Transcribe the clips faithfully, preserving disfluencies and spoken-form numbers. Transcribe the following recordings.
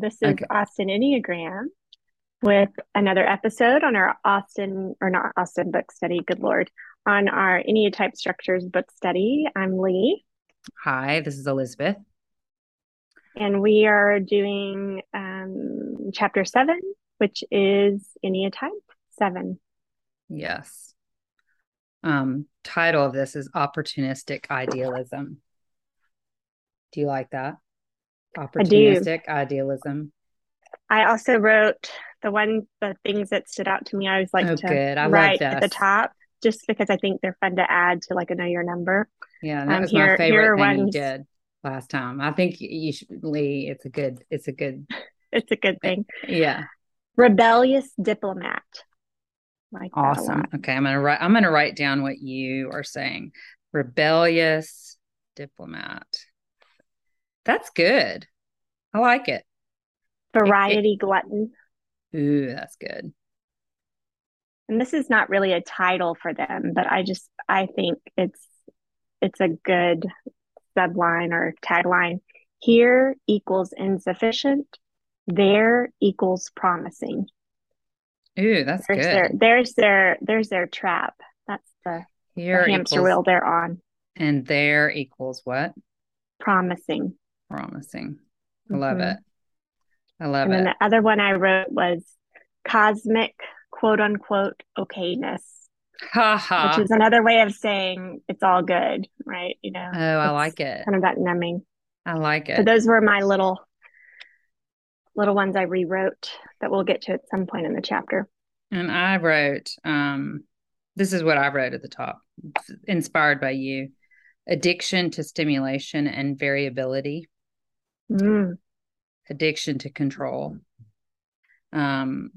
This is okay. Austin Enneagram with another episode on our Austin, or not Austin book study, good Lord, on our Enneatype Structures book study. I'm Lee. Hi, this is Elizabeth. And we are doing um, chapter seven, which is Enneatype seven. Yes. Um, title of this is Opportunistic Idealism. Do you like that? Opportunistic I idealism. I also wrote the one, the things that stood out to me. I always like oh, to good. I write at the top just because I think they're fun to add to like a know your number. Yeah, that um, was here, my favorite thing ones. You did last time. I think you should, Lee, it's a good, it's a good. It's a good thing. Yeah. Rebellious diplomat. Like awesome. Okay, I'm gonna write. I'm gonna write down what you are saying. Rebellious diplomat. That's good. I like it. Variety it, it, glutton. Ooh, that's good. And this is not really a title for them, but I just I think it's it's a good subline or tagline. Here equals insufficient. There equals promising. Ooh, that's there's good. Their, there's their there's their trap. That's the, the hamster wheel they're on. And there equals what? Promising. Promising. I love mm-hmm. it. I love and it. And then the other one I wrote was cosmic, quote unquote, okayness. Ha ha. Which is another way of saying it's all good, right? You know. Oh, I like it. Kind of that numbing. I like it. So those were my little little ones I rewrote that we'll get to at some point in the chapter. And I wrote, um, this is what I wrote at the top, inspired by you. Addiction to stimulation and variability. Mm. Addiction to control. Um,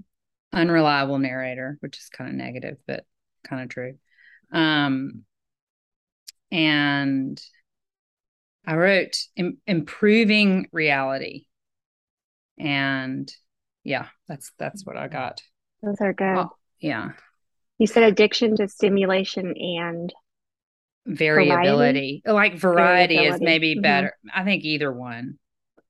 unreliable narrator, which is kind of negative, but kind of true. Um, and I wrote im- improving reality. And yeah, that's that's what I got. Those are good. Oh, yeah. You said addiction to stimulation and... variability variety? like variety, variability is maybe better. Mm-hmm. I think either one.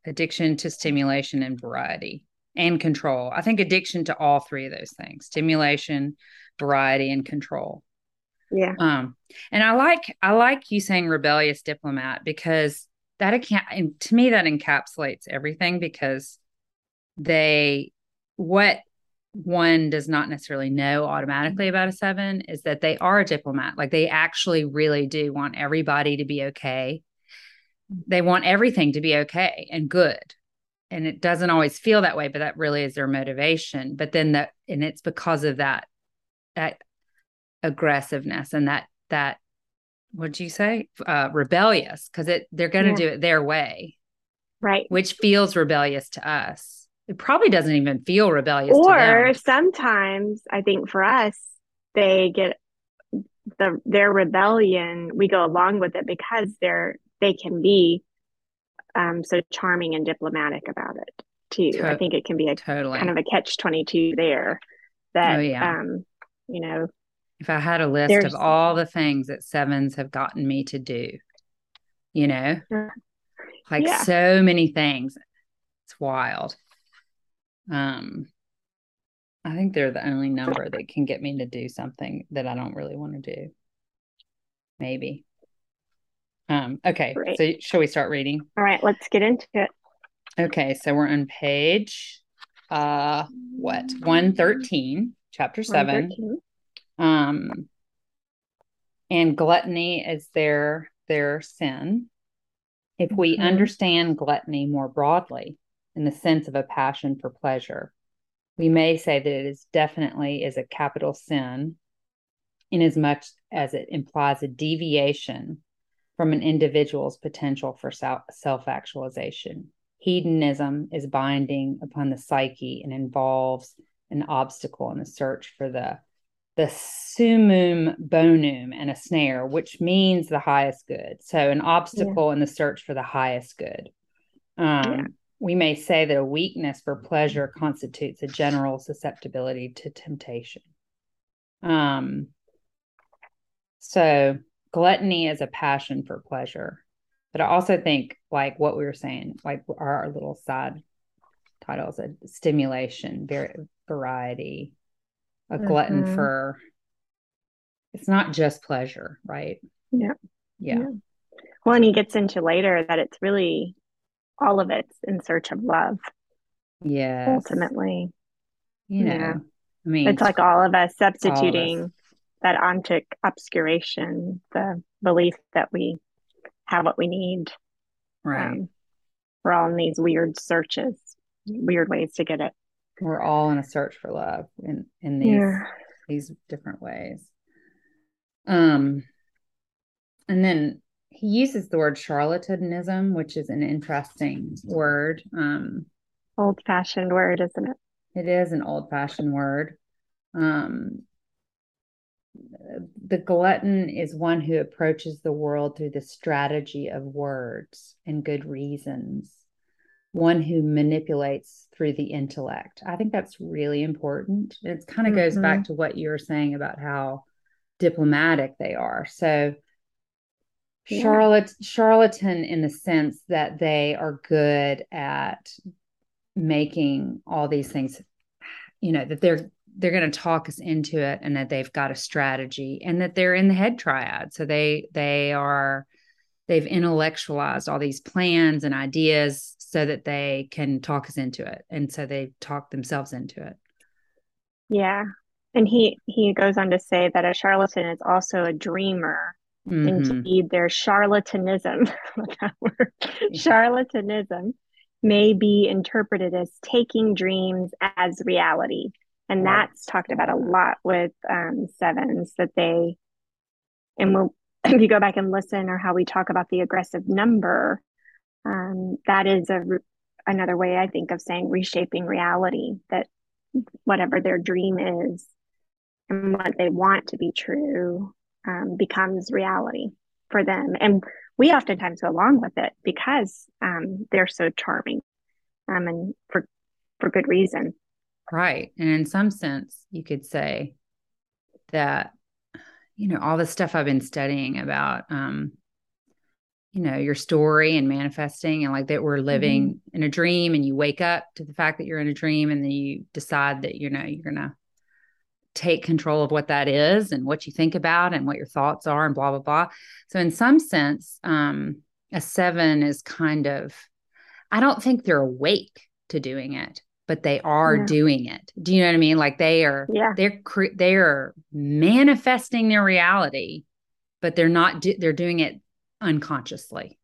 Addiction to stimulation and variety and control. I think addiction to all three of those things: stimulation, variety, and control. Yeah. Um and I like I like you saying rebellious diplomat, because that account, and to me that encapsulates everything, because they what one does not necessarily know automatically about a seven is that they are a diplomat. Like they actually really do want everybody to be okay. They want everything to be okay and good. And it doesn't always feel that way, but that really is their motivation. But then that, and it's because of that, that aggressiveness and that, that, what'd you say? Uh, rebellious. Cause it, they're going to yeah. do it their way. Right. Which feels rebellious to us. It probably doesn't even feel rebellious or to them. Sometimes I think for us, they get the their rebellion, we go along with it because they're they can be um so charming and diplomatic about it too. To- I think it can be a totally. kind of a catch twenty-two there that oh, yeah. um you know, if I had a list of all the things that sevens have gotten me to do, you know, like yeah. so many things. It's wild. Um, I think they're the only number that can get me to do something that I don't really want to do. Maybe. Um, okay. Great. So shall we start reading? All right, let's get into it. Okay. So we're on page, uh, what? one thirteen, chapter seven. one thirteen. Um, and gluttony is their, their sin. If we mm-hmm. understand gluttony more broadly, in the sense of a passion for pleasure, we may say that it is definitely is a capital sin, inasmuch as it implies a deviation from an individual's potential for self-actualization. Hedonism is binding upon the psyche and involves an obstacle in the search for the, the summum bonum and a snare, which means the highest good. So an obstacle yeah. in the search for the highest good. Um, yeah. We may say that a weakness for pleasure constitutes a general susceptibility to temptation. Um, so gluttony is a passion for pleasure. But I also think, like what we were saying, like our, our little side titles, a stimulation, var- variety, a glutton mm-hmm. for, it's not just pleasure, right? Yeah. Yeah. yeah. Well, and he gets into later that it's really all of it's in search of love. Yes. Ultimately. You know, yeah. I mean, it's like all of us substituting us. that ontic obscuration, the belief that we have what we need. Right. Um, we're all in these weird searches, weird ways to get it. We're all in a search for love in, in these, yeah. these different ways. Um, and then he uses the word charlatanism, which is an interesting word. Um, old-fashioned word, isn't it? It is an old-fashioned word. Um, the glutton is one who approaches the world through the strategy of words and good reasons. One who manipulates through the intellect. I think that's really important. It kind of mm-hmm. goes back to what you were saying about how diplomatic they are. So yeah. charlat- charlatan in the sense that they are good at making all these things, you know, that they're they're going to talk us into it, and that they've got a strategy, and that they're in the head triad. So they they are they've intellectualized all these plans and ideas so that they can talk us into it, and so they talk themselves into it. Yeah, and he he goes on to say that a charlatan is also a dreamer. Mm-hmm. Indeed, their charlatanism, that word, charlatanism. may be interpreted as taking dreams as reality. And that's talked about a lot with um, sevens, that they, and we'll, if you go back and listen, or how we talk about the aggressive number, um, that is a another way, I think, of saying reshaping reality, that whatever their dream is and what they want to be true um, becomes reality for them. And we oftentimes go along with it because um, they're so charming um, and for for good reason. Right. And in some sense, you could say that, you know, all the stuff I've been studying about, um, you know, your story and manifesting, and like that we're living mm-hmm. in a dream, and you wake up to the fact that you're in a dream, and then you decide that, you know, you're going to take control of what that is and what you think about and what your thoughts are and blah, blah, blah. So in some sense, um, a seven is kind of, I don't think they're awake to doing it, but they are yeah. doing it. Do you know what I mean? Like they are, yeah. they're, cre- they're manifesting their reality, but they're not, do- they're doing it unconsciously.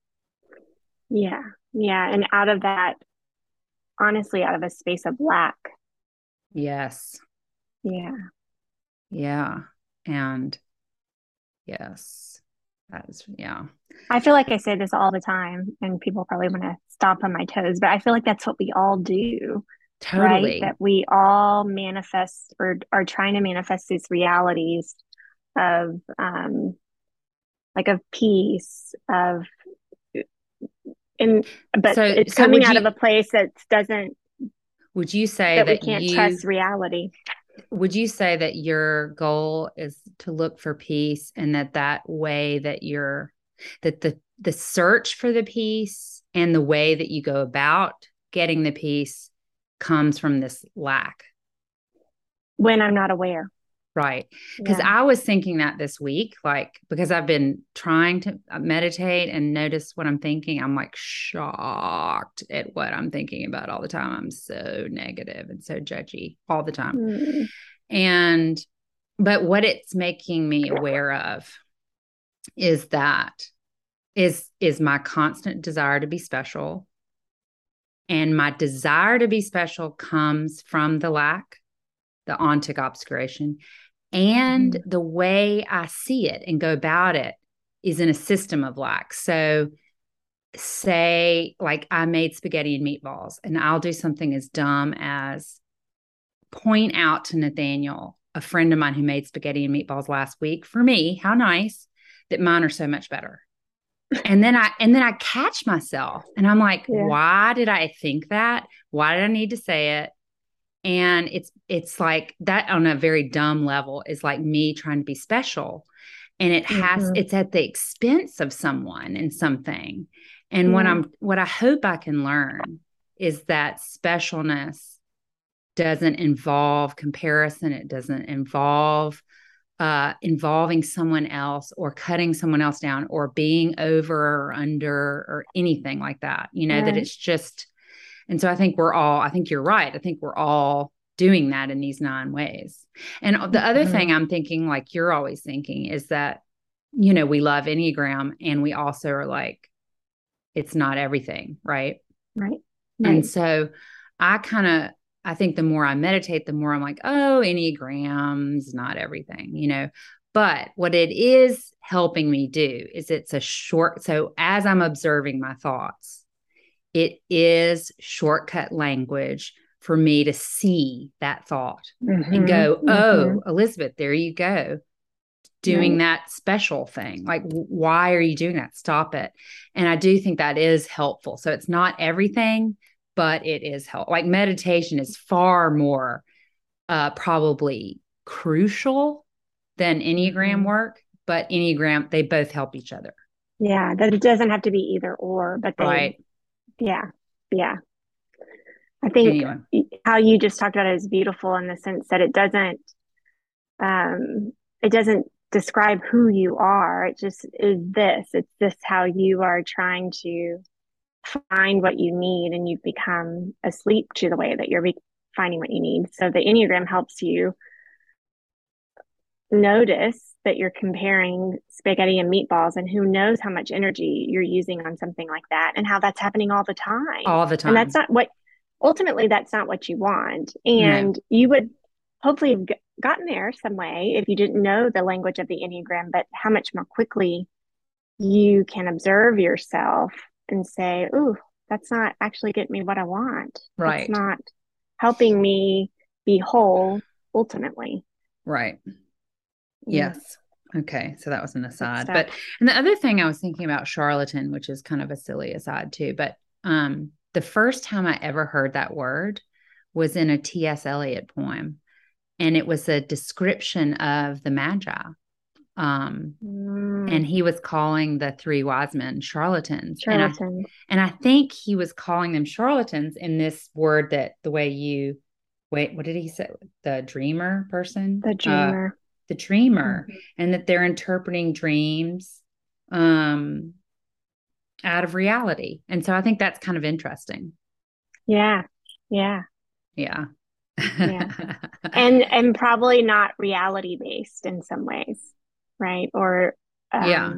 Yeah. Yeah. And out of that, honestly, out of a space of lack. Yes. Yeah. Yeah. And yes, that is, yeah. I feel like I say this all the time, and people probably want to stomp on my toes, but I feel like that's what we all do. Totally. Right? That we all manifest or are trying to manifest these realities of um, like of peace, of, and, but so, it's so coming out you, of a place that doesn't, would you say that, that we can't you, trust reality? Would you say that your goal is to look for peace, and that that way that you're, that the, the search for the peace and the way that you go about getting the peace comes from this lack? When I'm not aware. Right. Because yeah. I was thinking that this week, like, because I've been trying to meditate and notice what I'm thinking. I'm like shocked at what I'm thinking about all the time. I'm so negative and so judgy all the time. Mm-hmm. And, but what it's making me aware of is that is, is my constant desire to be special. And my desire to be special comes from the lack, the ontic obscuration. And the way I see it and go about it is in a system of lack. So say like I made spaghetti and meatballs, and I'll do something as dumb as point out to Nathaniel, a friend of mine who made spaghetti and meatballs last week for me, how nice that mine are so much better. And then I, and then I catch myself, and I'm like, yeah. why did I think that? Why did I need to say it? And it's, it's like that on a very dumb level is like me trying to be special, and it has, mm-hmm. it's at the expense of someone and something. And mm-hmm. what I'm, what I hope I can learn is that specialness doesn't involve comparison. It doesn't involve uh, involving someone else or cutting someone else down or being over or under or anything like that, you know, right. that it's just, and so I think we're all, I think you're right. I think we're all doing that in these nine ways. And the other mm-hmm. thing I'm thinking, like you're always thinking, is that, you know, we love Enneagram and we also are like, it's not everything. Right. Right. Right. And so I kind of, I think the more I meditate, the more I'm like, oh, Enneagram's not everything, you know, but what it is helping me do is it's a short. So as I'm observing my thoughts, it is shortcut language for me to see that thought mm-hmm. and go, oh, mm-hmm. Elizabeth, there you go. Doing right. that special thing. Like, why are you doing that? Stop it. And I do think that is helpful. So it's not everything, but it is helpful. Like meditation is far more uh, probably crucial than Enneagram work, but Enneagram, they both help each other. Yeah. That it doesn't have to be either or, but they, right. yeah. Yeah. I think anyway. How you just talked about it is beautiful in the sense that it doesn't, um, it doesn't describe who you are. It just is this. It's this how you are trying to find what you need, and you've become asleep to the way that you're be- finding what you need. So the Enneagram helps you notice that you're comparing spaghetti and meatballs, and who knows how much energy you're using on something like that, and how that's happening all the time. All the time. And that's not what... Ultimately, that's not what you want. And no. you would hopefully have g- gotten there some way if you didn't know the language of the Enneagram, but how much more quickly you can observe yourself and say, ooh, that's not actually getting me what I want. Right. It's not helping me be whole ultimately. Right. Yes. Yeah. Okay. So that was an aside. But, and the other thing I was thinking about charlatan, which is kind of a silly aside too, but, um, the first time I ever heard that word was in a T S Eliot poem, and it was a description of the Magi. Um, mm. And he was calling the three wise men charlatans. charlatans. And, I, and I think he was calling them charlatans in this word that the way you, wait, what did he say? The dreamer person? The dreamer. Uh, the dreamer. Mm-hmm. And that they're interpreting dreams. Um out of reality. And so I think that's kind of interesting. Yeah. Yeah. Yeah. yeah. And, and probably not reality based in some ways. Right. Or um, yeah.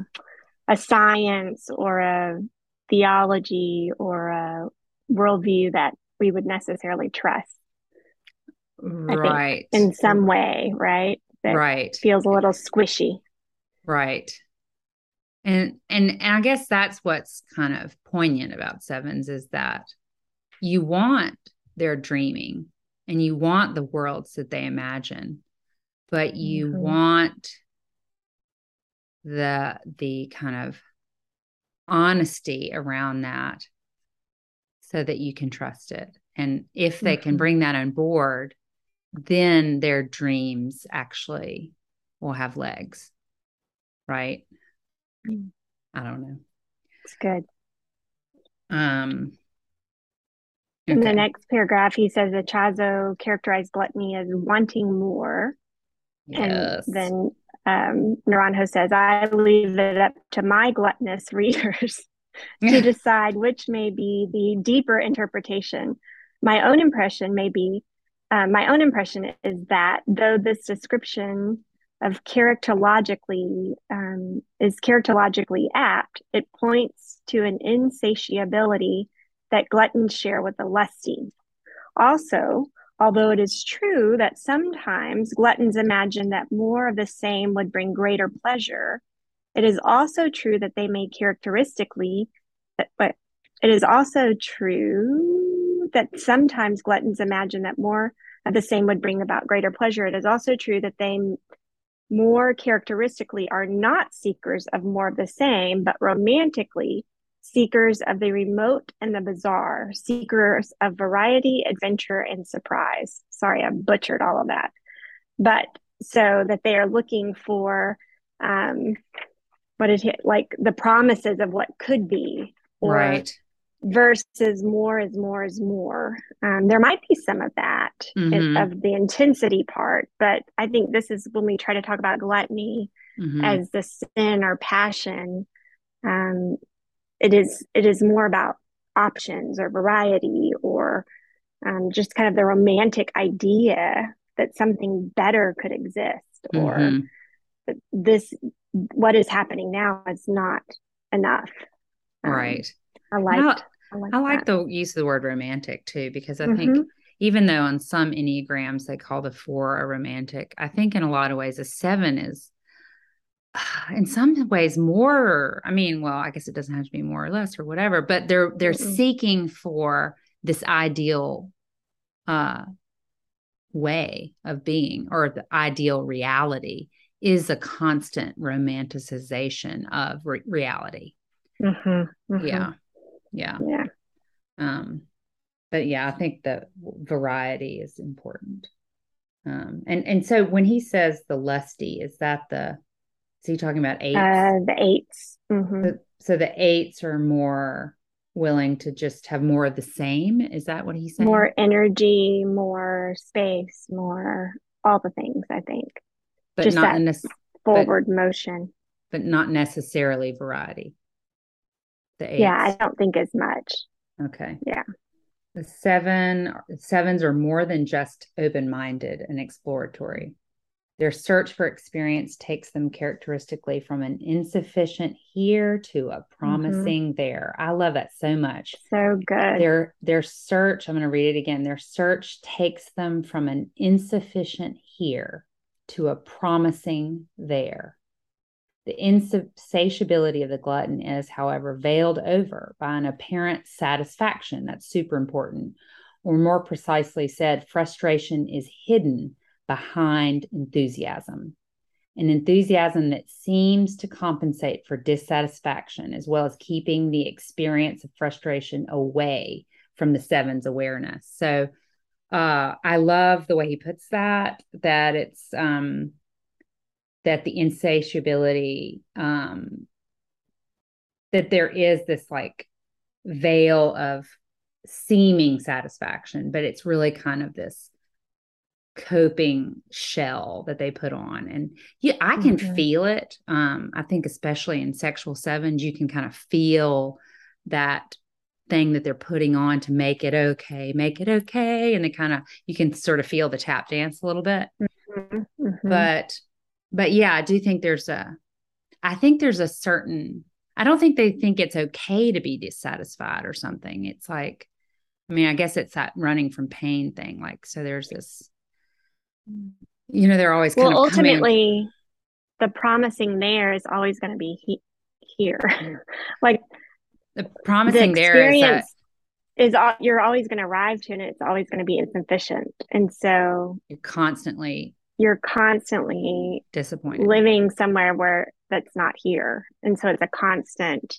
a science or a theology or a worldview that we would necessarily trust. Right. I think, in some way. Right. That right. feels a little squishy. Right. And, and and I guess that's what's kind of poignant about sevens is that you want their dreaming and you want the worlds that they imagine, but you mm-hmm. want the the kind of honesty around that so that you can trust it. And if they mm-hmm. can bring that on board, then their dreams actually will have legs, right? I don't know. It's good. Um, okay. In the next paragraph, he says that Chazo characterized gluttony as wanting more. Yes. And then um, Naranjo says, I leave it up to my gluttonous readers to decide which may be the deeper interpretation. My own impression may be, uh, my own impression is that though this description of characterologically um, is characterologically apt, it points to an insatiability that gluttons share with the lusty. Also, although it is true that sometimes gluttons imagine that more of the same would bring greater pleasure, it is also true that they may characteristically, but it is also true that sometimes gluttons imagine that more of the same would bring about greater pleasure. It is also true that they more characteristically are not seekers of more of the same, but romantically seekers of the remote and the bizarre, seekers of variety, adventure, and surprise. Sorry, I butchered all of that. But so that they are looking for, um, what is it, like the promises of what could be, or right. versus more is more is more. Um, there might be some of that, mm-hmm. of the intensity part, but I think this is when we try to talk about gluttony mm-hmm. as the sin or passion. Um, it is it is more about options or variety or um, just kind of the romantic idea that something better could exist mm-hmm. or that this what is happening now is not enough. Um, right. I liked, I, I like I like the use of the word romantic too, because I mm-hmm. think even though on some Enneagrams they call the four a romantic, I think in a lot of ways a seven is uh, in some ways more, I mean, well, I guess it doesn't have to be more or less or whatever, but they're, they're mm-hmm. seeking for this ideal uh, way of being, or the ideal reality is a constant romanticization of re- reality. Mm-hmm, mm-hmm. Yeah. Yeah. Yeah. Um, but yeah, I think the variety is important. Um, and, and so when he says the lusty, is that the, is he talking about eights? Uh, the eights. Mm-hmm. So, so the eights are more willing to just have more of the same. Is that what he's saying? More energy, more space, more all the things, I think. But just not in this forward but, motion, but not necessarily variety. Yeah, I don't think as much. Okay. Yeah. The seven, sevens are more than just open-minded and exploratory. Their search for experience takes them characteristically from an insufficient here to a promising mm-hmm. there. I love that so much. So good. Their, their search, I'm going to read it again. Their search takes them from an insufficient here to a promising there. The insatiability of the glutton is, however, veiled over by an apparent satisfaction. That's super important. Or more precisely said, frustration is hidden behind enthusiasm. An enthusiasm that seems to compensate for dissatisfaction, as well as keeping the experience of frustration away from the seven's awareness. So uh, I love the way he puts that, that it's... Um, that the insatiability, um, that there is this like veil of seeming satisfaction, but it's really kind of this coping shell that they put on. And yeah, I can mm-hmm. feel it. Um, I think especially in sexual sevens, you can kind of feel that thing that they're putting on to make it okay, make it okay. And they kind of, you can sort of feel the tap dance a little bit, mm-hmm. Mm-hmm. but But yeah, I do think there's a, I think there's a certain, I don't think they think it's okay to be dissatisfied or something. It's like, I mean, I guess it's that running from pain thing. Like, so there's this, you know, they're always kind well, of ultimately coming, the promising there is always going to be he- here. Like the promising the there is that, is all, you're always going to arrive to, and it's always going to be insufficient. And so you're constantly you're constantly disappointed, living somewhere where that's not here. And so it's a constant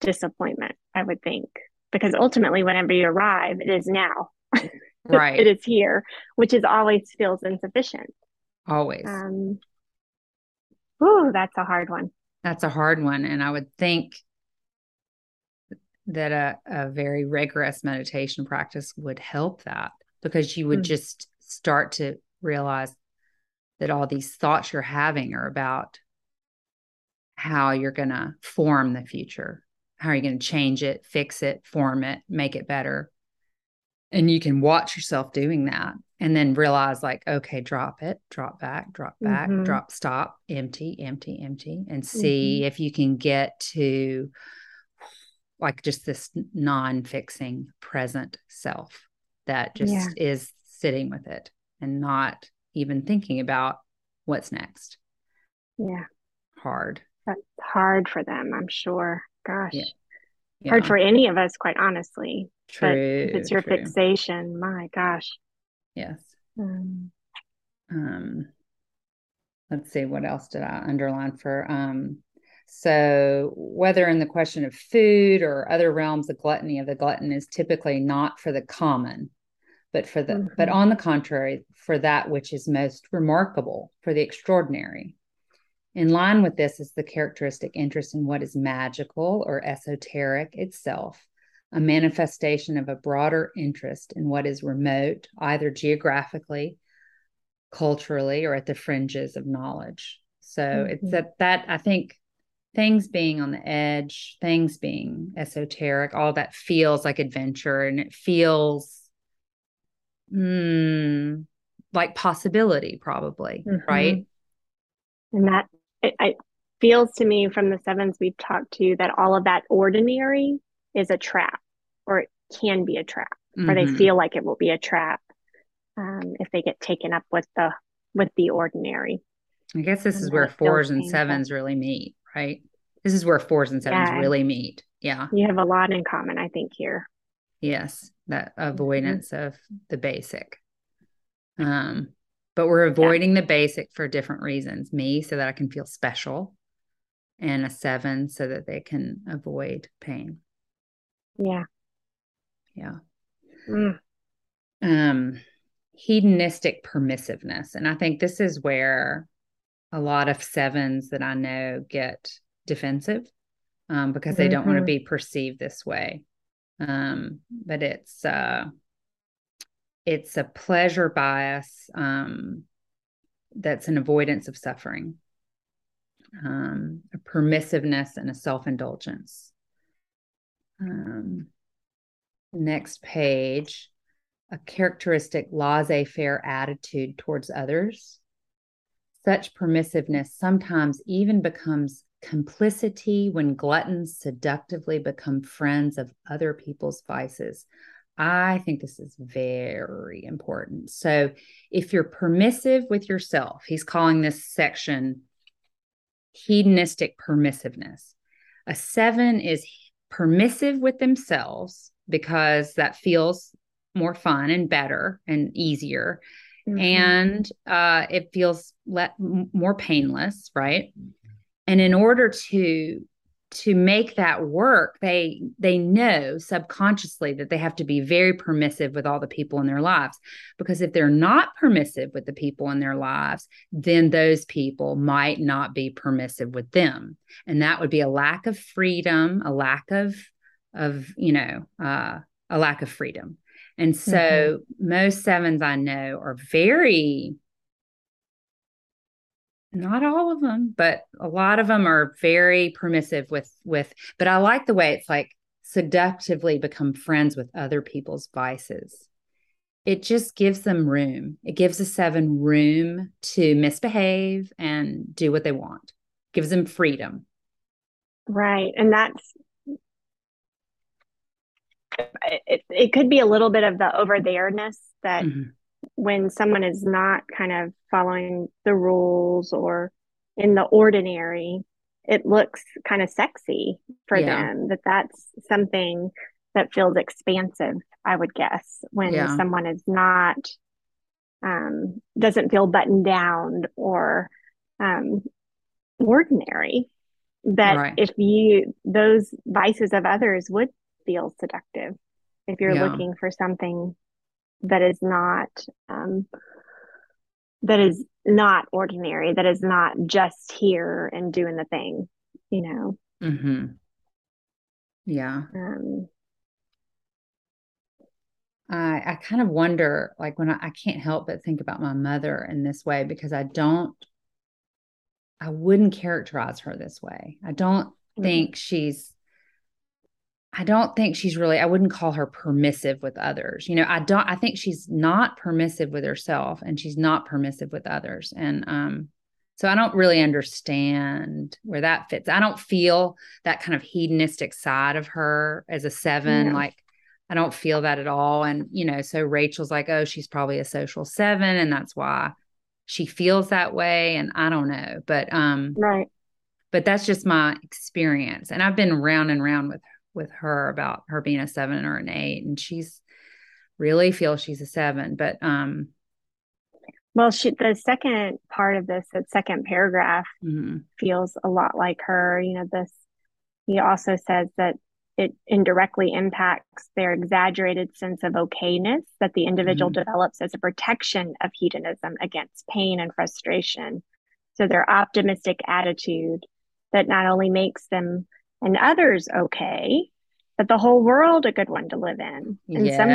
disappointment, I would think, because ultimately whenever you arrive, it is now, right? It is here, which is always feels insufficient. Always. Um, ooh, that's a hard one. That's a hard one. And I would think that a, a very rigorous meditation practice would help that, because you would mm-hmm. just start to realize that all these thoughts you're having are about how you're going to form the future. How are you going to change it, fix it, form it, make it better? And you can watch yourself doing that and then realize like, okay, drop it, drop back, drop back, mm-hmm. drop, stop, empty, empty, empty, and see mm-hmm. if you can get to like just this non-fixing present self that just yeah. is sitting with it and not even thinking about what's next. Yeah. Hard. That's hard for them, I'm sure. Gosh. Yeah. Yeah. Hard for any of us, quite honestly. True. But if it's your true. fixation, my gosh. Yes. Um, um, let's see, what else did I underline for? Um, so whether in the question of food or other realms, the gluttony of the glutton is typically not for the common, but for the, mm-hmm. but on the contrary, for that which is most remarkable, for the extraordinary. In line with this is the characteristic interest in what is magical or esoteric itself, a manifestation of a broader interest in what is remote, either geographically, culturally, or at the fringes of knowledge. So mm-hmm. it's that, that, I think, things being on the edge, things being esoteric, all that feels like adventure, and it feels mm, like possibility, probably, mm-hmm. right? And that, it, it feels to me from the sevens we've talked to that all of that ordinary is a trap, or it can be a trap, mm-hmm. or they feel like it will be a trap um, if they get taken up with the with the ordinary. I guess this and is where fours and sevens that. really meet, right? This is where fours and sevens yeah. really meet. Yeah. You have a lot in common, I think, here. Yes. That avoidance mm-hmm. of the basic. Um, but we're avoiding yeah. the basic for different reasons. Me, so that I can feel special, and a seven so that they can avoid pain. Yeah. Yeah. Mm. Um, hedonistic permissiveness. And I think this is where a lot of sevens that I know get defensive um, because they mm-hmm. don't want to be perceived this way. Um, but it's, uh, it's a pleasure bias um, that's an avoidance of suffering, um, a permissiveness, and a self-indulgence. Um, next page, a characteristic laissez-faire attitude towards others. Such permissiveness sometimes even becomes complicity when gluttons seductively become friends of other people's vices. I think this is very important. So if you're permissive with yourself, he's calling this section hedonistic permissiveness. A seven is permissive with themselves because that feels more fun and better and easier. Mm-hmm. And uh, it feels le- more painless, right? And in order to to make that work, they they know subconsciously that they have to be very permissive with all the people in their lives, because if they're not permissive with the people in their lives, then those people might not be permissive with them, and that would be a lack of freedom, a lack of of you know uh, a lack of freedom. And so mm-hmm. most sevens I know are very, not all of them, but a lot of them are very permissive with, with, but I like the way it's like seductively become friends with other people's vices. It just gives them room. It gives a seven room to misbehave and do what they want. Gives them freedom. Right. And that's, It, it could be a little bit of the over there-ness that mm-hmm. when someone is not kind of following the rules or in the ordinary, it looks kind of sexy for yeah. them, that that's something that feels expansive, I would guess, when yeah. someone is not, um, doesn't feel buttoned down or um, ordinary, that right. if you, those vices of others would feel seductive if you're yeah. looking for something that is not um that is not ordinary, that is not just here and doing the thing, you know. Mm-hmm. yeah um I I kind of wonder, like, when I, I can't help but think about my mother in this way, because I don't I wouldn't characterize her this way. I don't mm-hmm. think she's I don't think she's really, I wouldn't call her permissive with others. You know, I don't, I think she's not permissive with herself, and she's not permissive with others. And um, so I don't really understand where that fits. I don't feel that kind of hedonistic side of her as a seven. No. Like, I don't feel that at all. And, you know, so Rachel's like, oh, she's probably a social seven, and that's why she feels that way. And I don't know, but, um, right. but that's just my experience. And I've been round and round with her. with her about her being a seven or an eight, and she's really feels she's a seven, but, um, well, she, the second part of this, that second paragraph mm-hmm. feels a lot like her, you know. This, he also says that it indirectly impacts their exaggerated sense of okayness that the individual mm-hmm. develops as a protection of hedonism against pain and frustration. So their optimistic attitude that not only makes them and others okay, but the whole world a good one to live in. In yes. some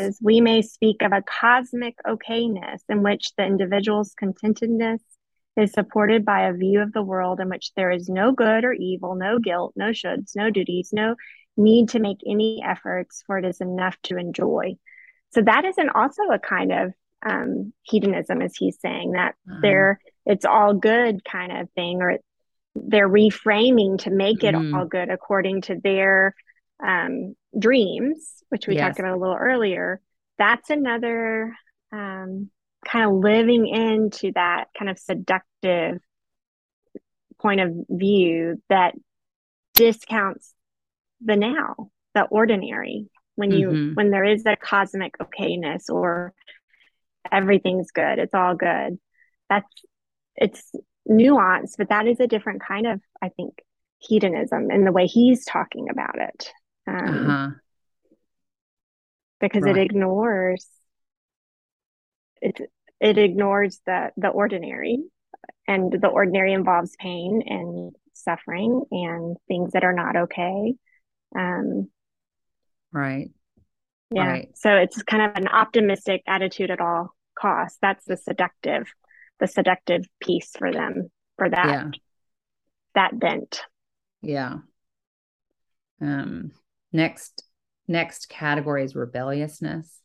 cases, we may speak of a cosmic okayness in which the individual's contentedness is supported by a view of the world in which there is no good or evil, no guilt, no shoulds, no duties, no need to make any efforts, for it is enough to enjoy. So that isn't also a kind of um, hedonism, as he's saying, that mm. they're, it's all good kind of thing, or it, they're reframing to make it mm. all good according to their um, dreams, which we yes. talked about a little earlier. That's another um, kind of living into that kind of seductive point of view that discounts the now, the ordinary, when you mm-hmm. when there is a cosmic okayness or everything's good, it's all good. That's, it's nuanced, but that is a different kind of, I think, hedonism in the way he's talking about it, um, uh-huh. because right. it ignores it it ignores the the ordinary, and the ordinary involves pain and suffering and things that are not okay. Um, right. Yeah. Right. So it's kind of an optimistic attitude at all costs. That's the seductive, the seductive piece for them, for that, yeah. that bent. Yeah. Um, next, next category is rebelliousness,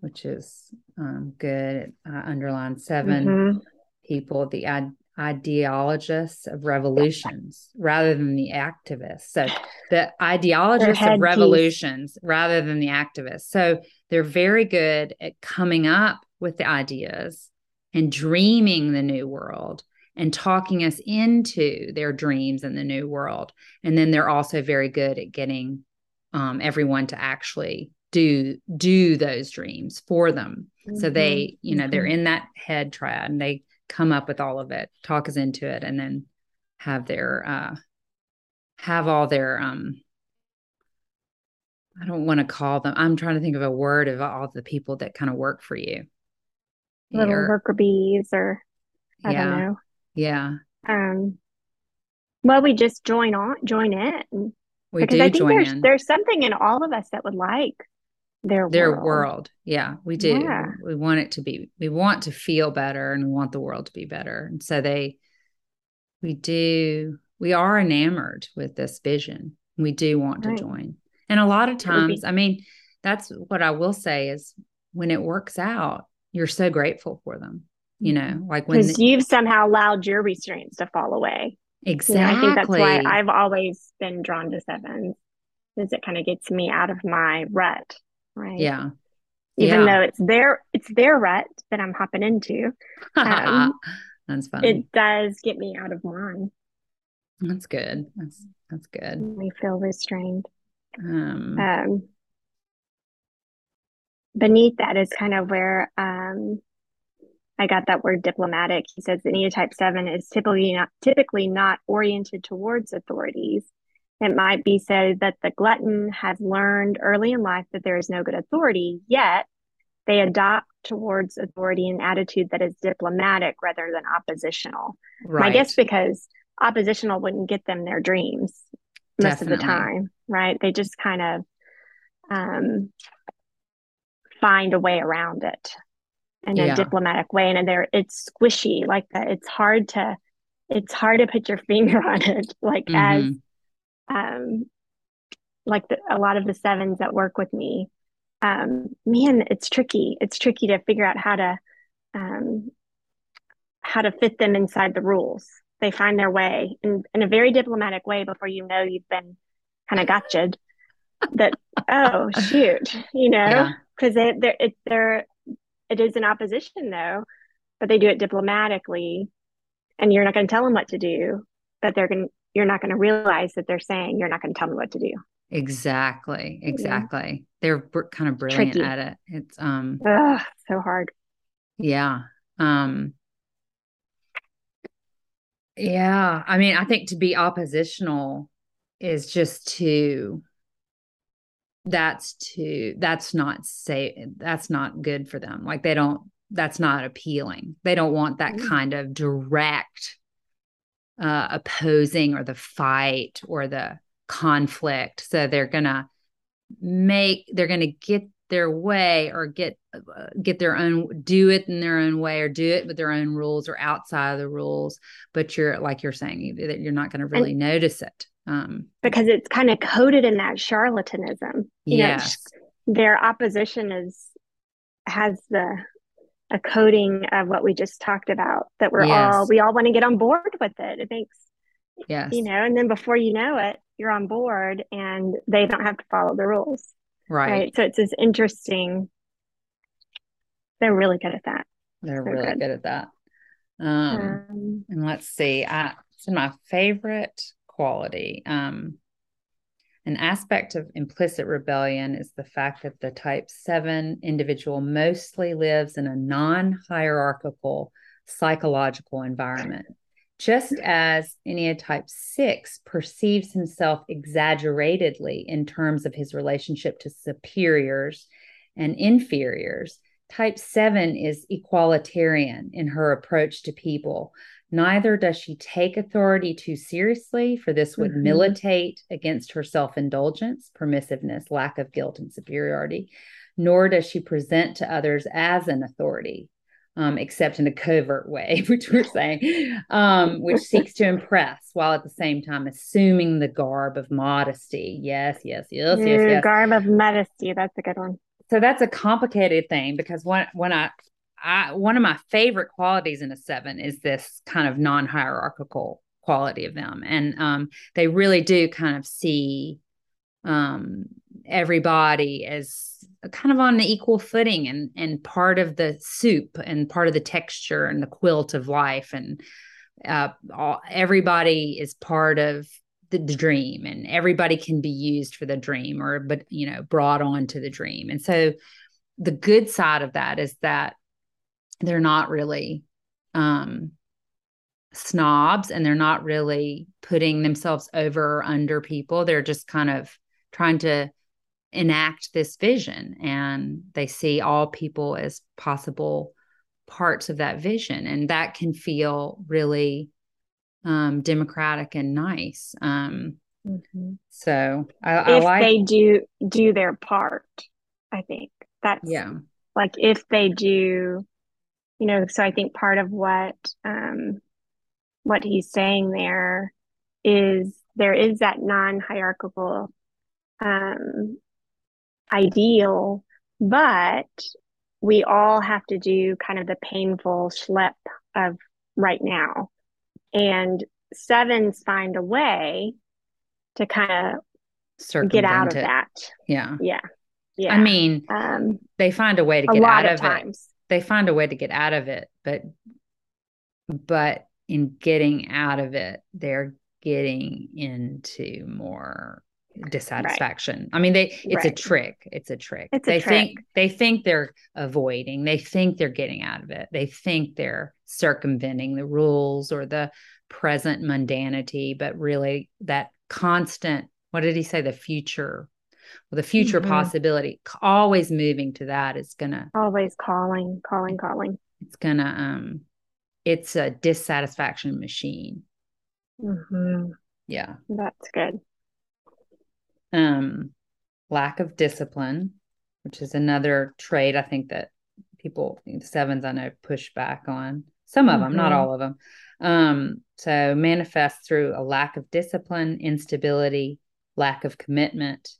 which is, um, good. I underlined seven mm-hmm. people, the ad- ideologists of revolutions rather than the activists. So the ideologists of revolutions teeth. rather than the activists. So they're very good at coming up with the ideas and dreaming the new world and talking us into their dreams in the new world. And then they're also very good at getting um, everyone to actually do, do those dreams for them. Mm-hmm. So they, you know, mm-hmm. they're in that head triad, and they come up with all of it, talk us into it, and then have their, uh, have all their, um, I don't want to call them, I'm trying to think of a word of all the people that kind of work for you. Little Your, worker bees or, I yeah, don't know. Yeah. Um, well, we just join on, join in. We because do I think join there's, in. There's something in all of us that would like Their, their world. world. Yeah, we do. Yeah. We want it to be, we want to feel better, and we want the world to be better. And so they, we do, we are enamored with this vision. We do want right. to join. And a lot of times, be- I mean, that's what I will say is when it works out, you're so grateful for them, you know, like when the- you've somehow allowed your restraints to fall away. Exactly. You know, I think that's why I've always been drawn to sevens, is it kind of gets me out of my rut. Right. Yeah. Even yeah. though it's their it's their rut that I'm hopping into. Um, that's funny. It does get me out of mine. That's good. That's that's good. We feel restrained. Um, um beneath that is kind of where um I got that word diplomatic. He says that Enneatype seven is typically not typically not oriented towards authorities. It might be said that the glutton has learned early in life that there is no good authority, yet they adopt towards authority an attitude that is diplomatic rather than oppositional. Right. I guess because oppositional wouldn't get them their dreams most Definitely. of the time, right? They just kind of um, find a way around it in yeah. a diplomatic way. And there, it's squishy like that. It's hard to, it's hard to put your finger on it. Like mm-hmm. as Um, like the, a lot of the sevens that work with me, um, man, it's tricky. It's tricky to figure out how to, um, how to fit them inside the rules. They find their way in, in a very diplomatic way before you know you've been kind of gotcha'd that, oh, shoot, you know, because yeah. they, they're, it, they're, it is an opposition though, but they do it diplomatically, and you're not going to tell them what to do, but they're going to, you're not going to realize that they're saying, you're not going to tell me what to do. Exactly. Exactly. Yeah. They're br- kind of brilliant Tricky. at it. It's um Ugh, so hard. Yeah. Um, yeah. I mean, I think to be oppositional is just to, that's to, that's not safe. That's not good for them. Like they don't, that's not appealing. They don't want that mm-hmm. kind of direct Uh, opposing or the fight or the conflict. So they're gonna make, they're going to get their way or get, uh, get their own, do it in their own way or do it with their own rules or outside of the rules. But you're, like you're saying, that you're not going to really and, notice it. Um, because it's kind of coded in that charlatanism. You yes. know, their opposition is, has the, a coding of what we just talked about, that we're yes. all, we all want to get on board with it. It makes, yes. you know, and then before you know it, you're on board and they don't have to follow the rules. Right. right. So it's this interesting. They're really good at that. They're, They're really good. good at that. Um, um, and let's see, I, it's my favorite quality. Um, an aspect of implicit rebellion is the fact that the type seven individual mostly lives in a non-hierarchical psychological environment. Just as Enneatype six perceives himself exaggeratedly in terms of his relationship to superiors and inferiors, Type seven is equalitarian in her approach to people. Neither does she take authority too seriously, for this would mm-hmm. militate against her self-indulgence, permissiveness, lack of guilt, and superiority, nor does she present to others as an authority. Um, except in a covert way, which we're saying, um, which seeks to impress while at the same time assuming the garb of modesty. Yes, yes, yes, yes, yes. Garb of modesty. That's a good one. So that's a complicated thing, because one, when I, I, one of my favorite qualities in a seven is this kind of non-hierarchical quality of them. And um, they really do kind of see um, everybody as kind of on the equal footing and and part of the soup and part of the texture and the quilt of life, and uh all, everybody is part of the, the dream, and everybody can be used for the dream, or but you know brought on to the dream. And so the good side of that is that they're not really um snobs, and they're not really putting themselves over or under people. They're just kind of trying to enact this vision, and they see all people as possible parts of that vision, and that can feel really um democratic and nice. um mm-hmm. So I, I if like they do do their part. I think that's yeah like if they do you know so I think part of what um what he's saying there is there is that non-hierarchical um ideal, but we all have to do kind of the painful schlep of right now. And sevens find a way to kind of get out of it. that. Yeah. Yeah. Yeah. I mean, um, they find a way to get out of, of times. it. They find a way to get out of it, but, but in getting out of it, they're getting into more dissatisfaction. Right. I mean, they it's right. a trick. It's a trick. It's a they trick. think they think they're avoiding. They think they're getting out of it. They think they're circumventing the rules or the present mundanity, but really that constant, what did he say? The future. Well, the future mm-hmm. possibility, always moving to that is gonna always calling, calling, calling. It's gonna um it's a dissatisfaction machine. Mm-hmm. Yeah. That's good. Um, lack of discipline, which is another trait I think that people, sevens I know, push back on. Some of mm-hmm. them, not all of them. Um, so manifests through a lack of discipline, instability, lack of commitment,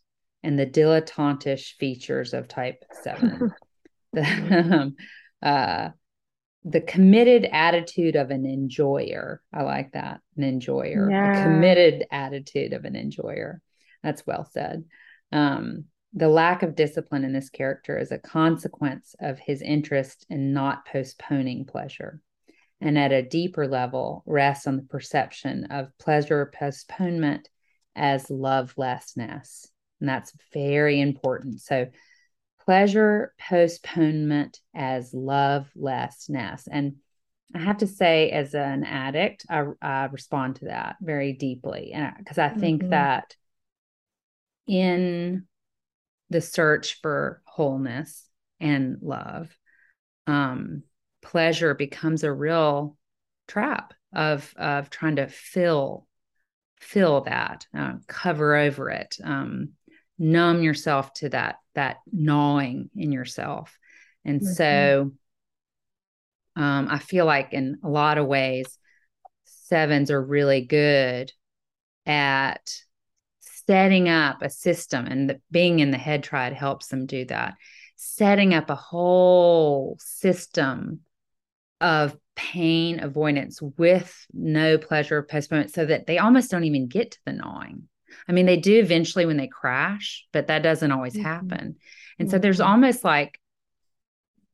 and the dilettantish features of type seven. the, uh, the committed attitude of an enjoyer. I like that. An enjoyer. Yeah. A committed attitude of an enjoyer. That's well said. Um, the lack of discipline in this character is a consequence of his interest in not postponing pleasure, and at a deeper level rests on the perception of pleasure postponement as lovelessness. And that's very important. So pleasure postponement as lovelessness. And I have to say, as an addict, I, I respond to that very deeply. And because I, I think mm-hmm. that in the search for wholeness and love, um, pleasure becomes a real trap of of trying to fill fill that, uh, cover over it, um, numb yourself to that, that gnawing in yourself. And mm-hmm. so um, I feel like in a lot of ways, sevens are really good at setting up a system, and the, being in the head triad helps them do that. Setting up a whole system of pain avoidance with no pleasure postponement, so that they almost don't even get to the gnawing. I mean, they do eventually when they crash, but that doesn't always mm-hmm. happen. And mm-hmm. so there's almost like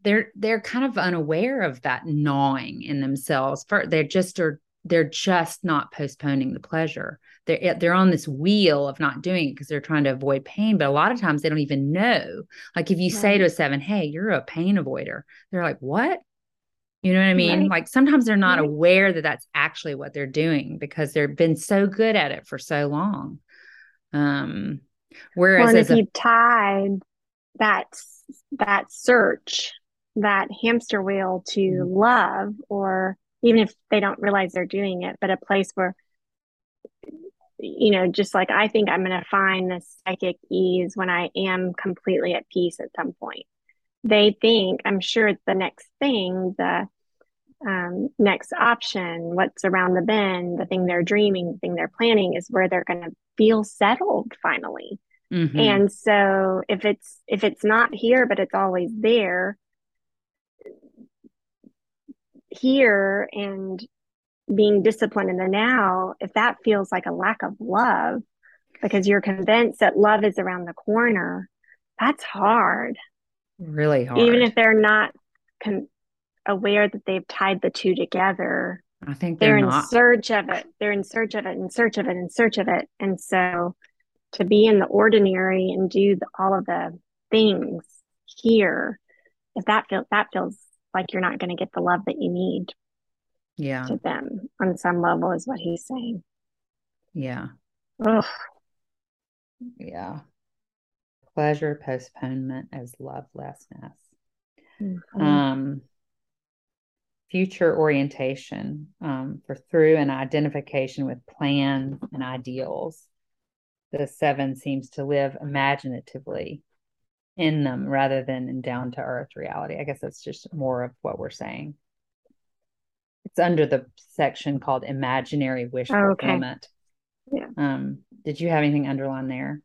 they're, they're kind of unaware of that gnawing in themselves. They're just, are, they're just not postponing the pleasure. They're, they're on this wheel of not doing it because they're trying to avoid pain. But a lot of times they don't even know. Like if you right. say to a seven, hey, you're a pain avoider, they're like, what? You know what I mean? Right. Like sometimes they're not right. aware that that's actually what they're doing because they've been so good at it for so long. Um, whereas well, as if a- you tied that, that search, that hamster wheel to mm-hmm. love, or even if they don't realize they're doing it, but a place where, you know, just like, I think I'm going to find this psychic ease when I am completely at peace at some point. They think, I'm sure it's the next thing, the um, next option, what's around the bend, the thing they're dreaming, the thing they're planning is where they're going to feel settled finally. Mm-hmm. And so if it's, if it's not here, but it's always there, here and being disciplined in the now, if that feels like a lack of love, because you're convinced that love is around the corner, that's hard. Really hard. Even if they're not con- aware that they've tied the two together, I think they're, they're in not. search of it. They're in search of it, in search of it, in search of it. And so to be in the ordinary and do the, all of the things here, if that feels, that feels like you're not going to get the love that you need. Yeah. To them on some level is what he's saying. Yeah. Ugh. Yeah. Pleasure postponement as lovelessness. Mm-hmm. Um, future orientation um, for through an identification with plans and ideals. The seven seems to live imaginatively in them rather than in down to earth reality. I guess that's just more of what we're saying. It's under the section called imaginary wish oh, fulfillment. Okay. Yeah. Um, did you have anything underlined there?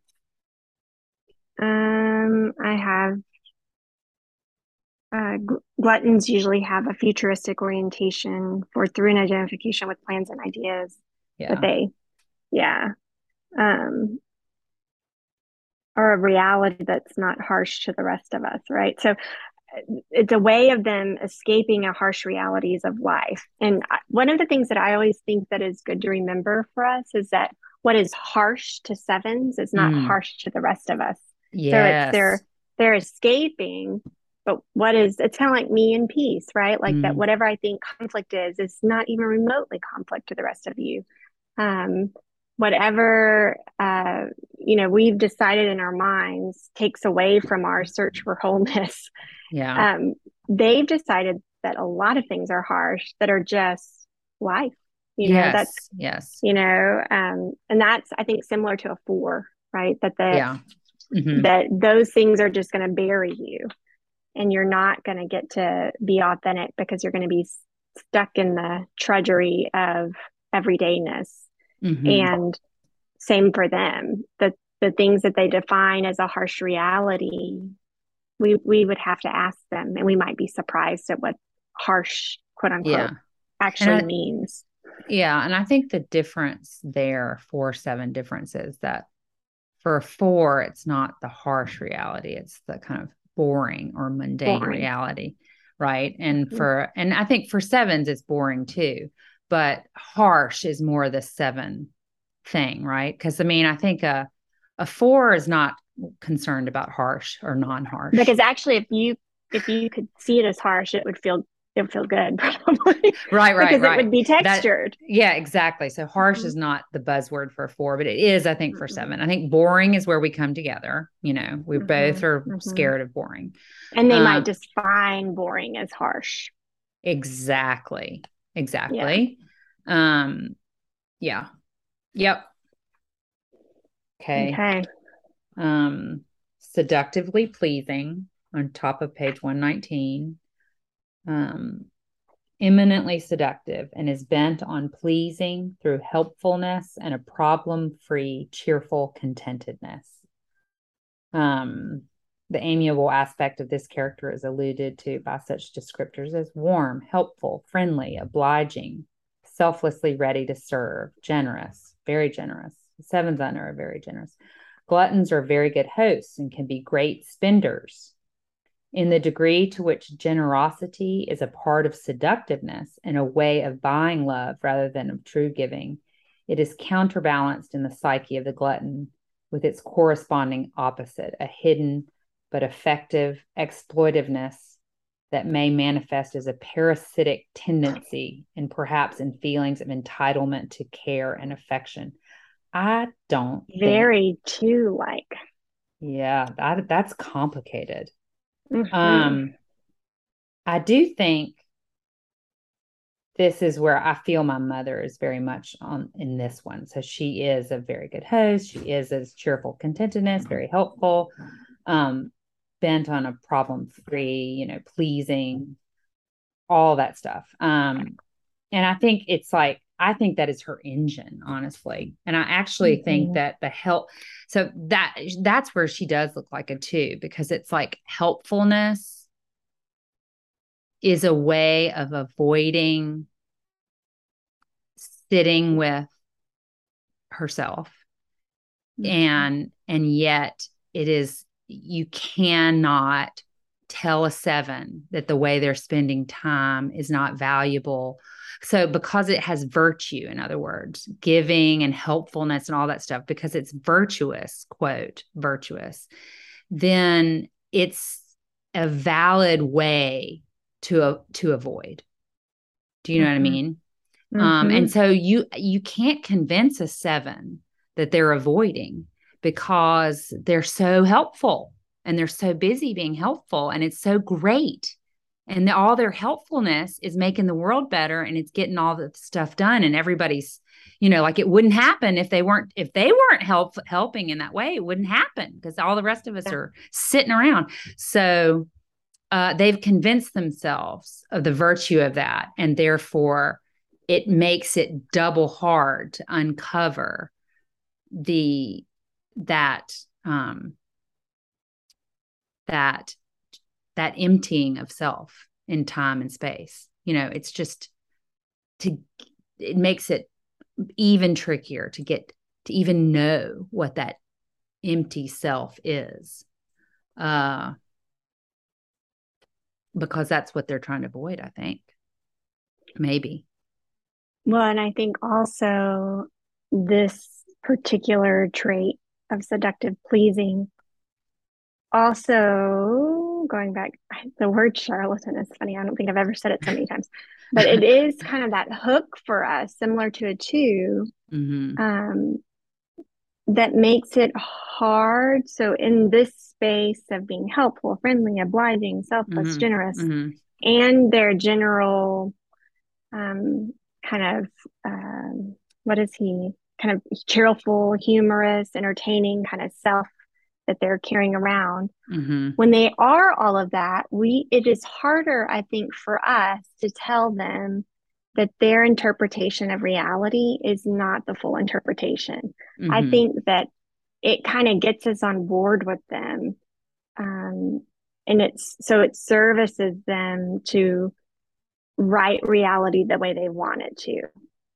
Um, I have, uh, gl- gluttons usually have a futuristic orientation for through an identification with plans and ideas. Yeah. But they, yeah. Um, or a reality that's not harsh to the rest of us. Right. So it's a way of them escaping the harsh realities of life. And one of the things that I always think that is good to remember for us is that what is harsh to sevens is not mm. harsh to the rest of us. Yes. So it's they're, they're escaping, but what is, it's kind of like me in peace, right? Like mm. that whatever I think conflict is, it's not even remotely conflict to the rest of you. Um, whatever, uh, you know, we've decided in our minds takes away from our search for wholeness. Yeah. Um, they've decided that a lot of things are harsh that are just life, you yes. know, that's, yes. you know, um, and that's, I think, similar to a four, right? That the, yeah. Mm-hmm. that those things are just going to bury you and you're not going to get to be authentic because you're going to be stuck in the drudgery of everydayness. Mm-hmm. And same for them, that the things that they define as a harsh reality, we we would have to ask them, and we might be surprised at what harsh, quote unquote, yeah. actually I, means. Yeah. And I think the difference there for seven differences that for a four, it's not the harsh reality. It's the kind of boring or mundane boring. reality. Right. And mm-hmm. for, and I think for sevens, it's boring too, but harsh is more the seven thing. Right. Cause I mean, I think a, a four is not concerned about harsh or non-harsh. Because actually if you, if you could see it as harsh, it would feel It'd feel good, probably. Right, right, because right. it would be textured. That, yeah, exactly. So harsh mm-hmm. is not the buzzword for four, but it is, I think, mm-hmm. for seven. I think boring is where we come together. You know, we mm-hmm. both are mm-hmm. scared of boring. And they um, might define boring as harsh. Exactly. Exactly. Yeah. Um, yeah. Yep. Okay. Okay. um, seductively pleasing on top of page one nineteen, um, eminently seductive, and is bent on pleasing through helpfulness and a problem-free, cheerful contentedness. Um, the amiable aspect of this character is alluded to by such descriptors as warm, helpful, friendly, obliging, selflessly ready to serve, generous, very generous. The seventh under are very generous. Gluttons are very good hosts and can be great spenders. In the degree to which generosity is a part of seductiveness and a way of buying love rather than of true giving, it is counterbalanced in the psyche of the glutton with its corresponding opposite, a hidden but effective exploitiveness that may manifest as a parasitic tendency and perhaps in feelings of entitlement to care and affection. I don't very think... too like. Yeah, that, that's complicated. Mm-hmm. Um, I do think this is where I feel my mother is very much on in this one. So she is a very good host. She is as cheerful contentedness, very helpful, um, bent on a problem-free, you know, pleasing, all that stuff. Um, and I think it's like, I think that is her engine, honestly. And I actually mm-hmm. think that the help, so that that's where she does look like a two, because it's like helpfulness is a way of avoiding sitting with herself. Mm-hmm. And, and yet it is, you cannot tell a seven that the way they're spending time is not valuable. So because it has virtue, in other words, giving and helpfulness and all that stuff, because it's virtuous, quote, virtuous, then it's a valid way to, uh, to avoid. Do you know mm-hmm. what I mean? Mm-hmm. Um, and so you, you can't convince a seven that they're avoiding because they're so helpful and they're so busy being helpful and it's so great. And the, all their helpfulness is making the world better and it's getting all the stuff done. And everybody's, you know, like it wouldn't happen if they weren't, if they weren't help, helping in that way, it wouldn't happen because all the rest of us are sitting around. So uh, they've convinced themselves of the virtue of that. And therefore it makes it double hard to uncover the, that, um, that, that emptying of self in time and space. You know, it's just to, it makes it even trickier to get to even know what that empty self is. Uh, because that's what they're trying to avoid, I think. Maybe. Well, and I think also this particular trait of seductive pleasing also, going back, the word charlatan is funny. I don't think I've ever said it so many times, but it is kind of that hook for us, similar to a two, mm-hmm. um, that makes it hard. So in this space of being helpful, friendly, obliging, selfless, mm-hmm. generous, mm-hmm. and their general um, kind of, um, what is he? Kind of cheerful, humorous, entertaining kind of self that they're carrying around. Mm-hmm. When they are all of that, we it is harder, I think, for us to tell them that their interpretation of reality is not the full interpretation. Mm-hmm. I think that it kind of gets us on board with them. Um, and it's so it services them to write reality the way they want it to.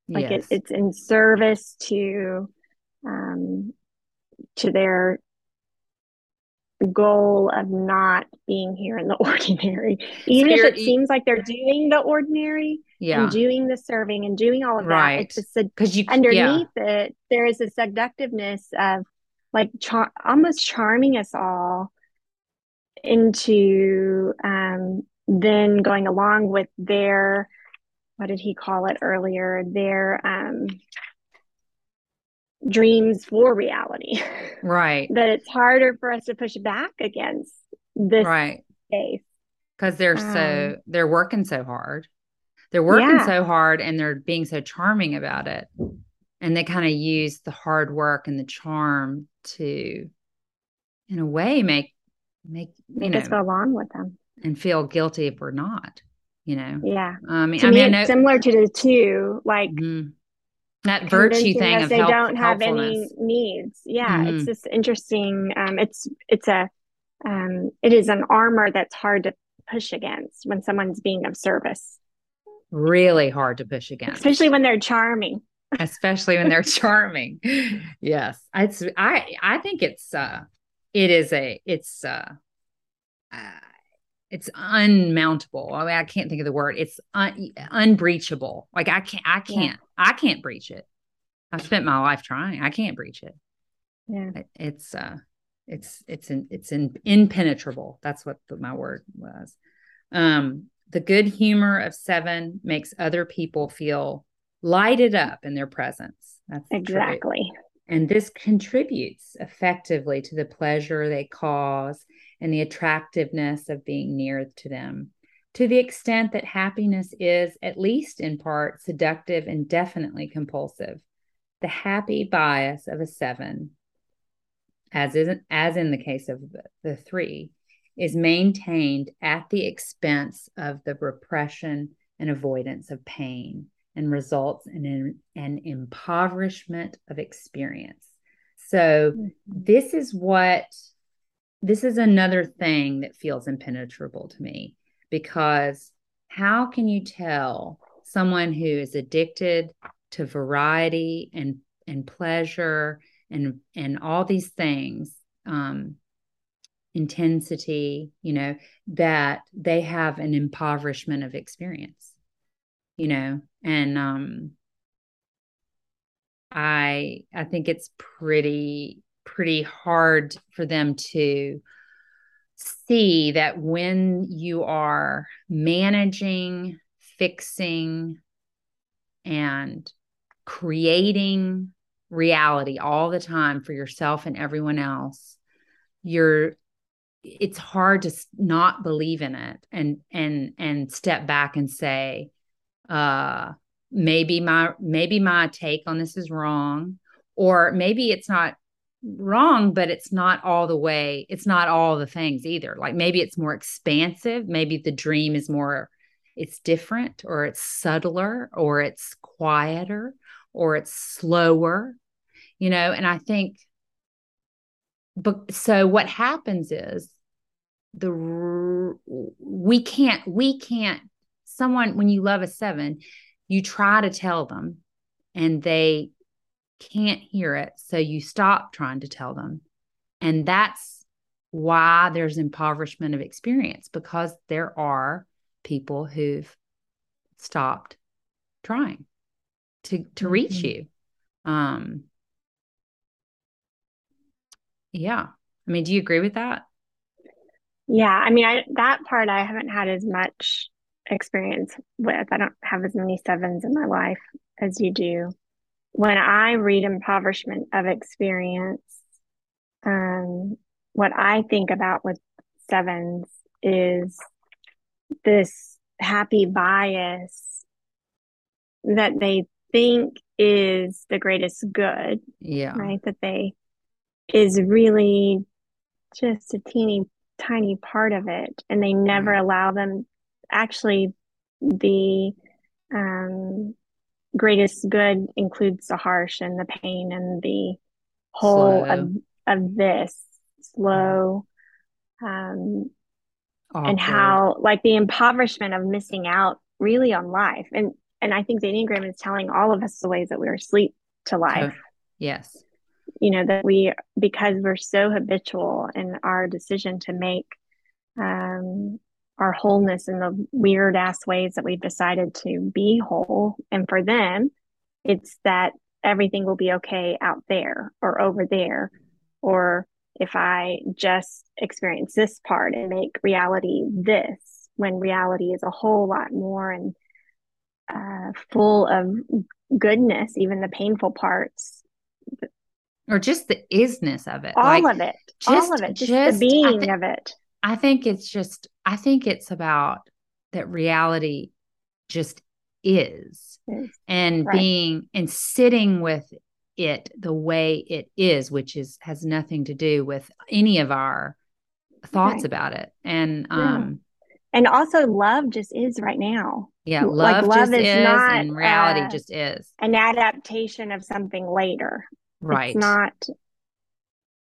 Like yes. it, it's in service to um, to their goal of not being here in the ordinary, even Spirit, if it seems like they're doing the ordinary yeah. and doing the serving and doing all of right. that. It's just because you underneath yeah. it there is a seductiveness of like char- almost charming us all into um then going along with their, what did he call it earlier, their um dreams for reality. Right. That it's harder for us to push back against this right. space. Because they're um, so, they're working so hard. They're working yeah. so hard and they're being so charming about it. And they kind of use the hard work and the charm to in a way make make you make know us go along with them and feel guilty if we're not, you know. Yeah. I mean, to I mean, me, I know, it's similar to the two, like mm-hmm. that virtue thing of they help, don't have any needs. Yeah, mm-hmm. It's this interesting. Um, it's it's a um, it is an armor that's hard to push against when someone's being of service. Really hard to push against, especially when they're charming. Especially when they're charming. Yes, it's, I I think it's uh it is a it's uh, uh it's unmountable. I mean, I can't think of the word. It's un- unbreachable. Like I can't I can't yeah. I can't breach it. I've spent my life trying. I can't breach it. Yeah, it, it's uh it's it's in, it's in, impenetrable. That's what the, my word was. Um, the good humor of seven makes other people feel lighted up in their presence. That's exactly. And this contributes effectively to the pleasure they cause and the attractiveness of being near to them, to the extent that happiness is, at least in part, seductive and definitely compulsive. The happy bias of a seven, as is, as in the case of the three, is maintained at the expense of the repression and avoidance of pain, and results in an, an impoverishment of experience. So mm-hmm. this is what, this is another thing that feels impenetrable to me, because how can you tell someone who is addicted to variety and, and pleasure and, and all these things, um, intensity, you know, that they have an impoverishment of experience, you know? And, um, I, I think it's pretty, pretty hard for them to see that when you are managing, fixing, and creating reality all the time for yourself and everyone else, you're, it's hard to not believe in it and, and, and step back and say, uh, maybe my, maybe my take on this is wrong, or maybe it's not wrong, but it's not all the way. It's not all the things either. Like maybe it's more expansive. Maybe the dream is more, it's different, or it's subtler, or it's quieter, or it's slower, you know? And I think, but so what happens is the, we can't, we can't, someone, when you love a seven, you try to tell them and they can't hear it. So you stop trying to tell them. And that's why there's impoverishment of experience, because there are people who've stopped trying to, to reach mm-hmm. you. Um, yeah. I mean, do you agree with that? Yeah. I mean, I, that part I haven't had as much experience with. I don't have as many sevens in my life as you do. When I read impoverishment of experience, um, what I think about with sevens is this happy bias that they think is the greatest good. Yeah. Right. That they is really just a teeny tiny part of it. And they never mm-hmm. allow them actually the um, greatest good includes the harsh and the pain and the whole of, of this slow um, and how like the impoverishment of missing out really on life. And, and I think the Enneagram is telling all of us the ways that we are asleep to life. Oh, yes. You know, that we, because we're so habitual in our decision to make um, our wholeness in the weird ass ways that we've decided to be whole. And for them, it's that everything will be okay out there or over there. Or if I just experience this part and make reality this, when reality is a whole lot more and uh, full of goodness, even the painful parts. Or just the isness of it. All like, of it. Just, all of it. Just, just the being th- of it. I think it's just, I think it's about that reality just is, yes. and right. being and sitting with it the way it is, which is has nothing to do with any of our thoughts right. about it. And yeah. um and also love just is right now. Yeah, love, like, love just is, is not, and reality uh, just is. An adaptation of something later. Right. It's not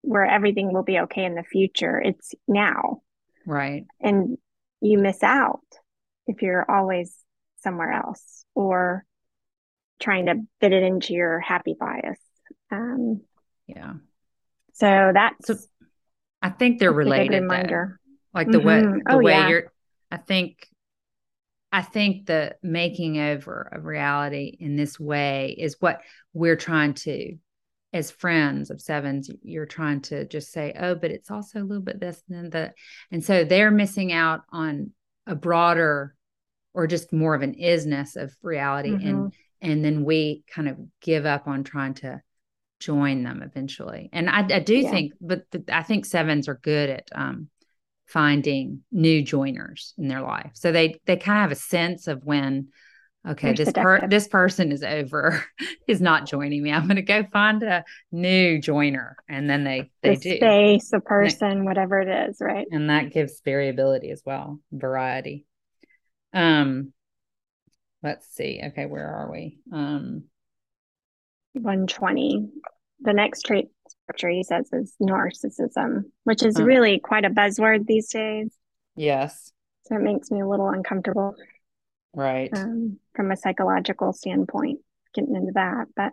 where everything will be okay in the future. It's now. Right. And you miss out if you're always somewhere else or trying to fit it into your happy bias. Um, yeah. So that's... So I think they're related. Like the mm-hmm. way, the oh, way yeah. you're... I think... I think the making over of reality in this way is what we're trying to, as friends of sevens, you're trying to just say, oh, but it's also a little bit this and then that. And so they're missing out on a broader or just more of an isness of reality. Mm-hmm. And, and then we kind of give up on trying to join them eventually. And I, I do yeah. think, but the, I think sevens are good at, um, finding new joiners in their life. So they, they kind of have a sense of when, okay, They're this per- this person is over, is not joining me. I'm going to go find a new joiner. And then they, they the do. Space, a person, they, whatever it is. Right. And that gives variability as well. Variety. Um, let's see. Okay. Where are we? Um, one twenty. The next trait scripture he says is narcissism, which is really quite a buzzword these days. Yes. So it makes me a little uncomfortable. Right. Um, from a psychological standpoint, getting into that, but.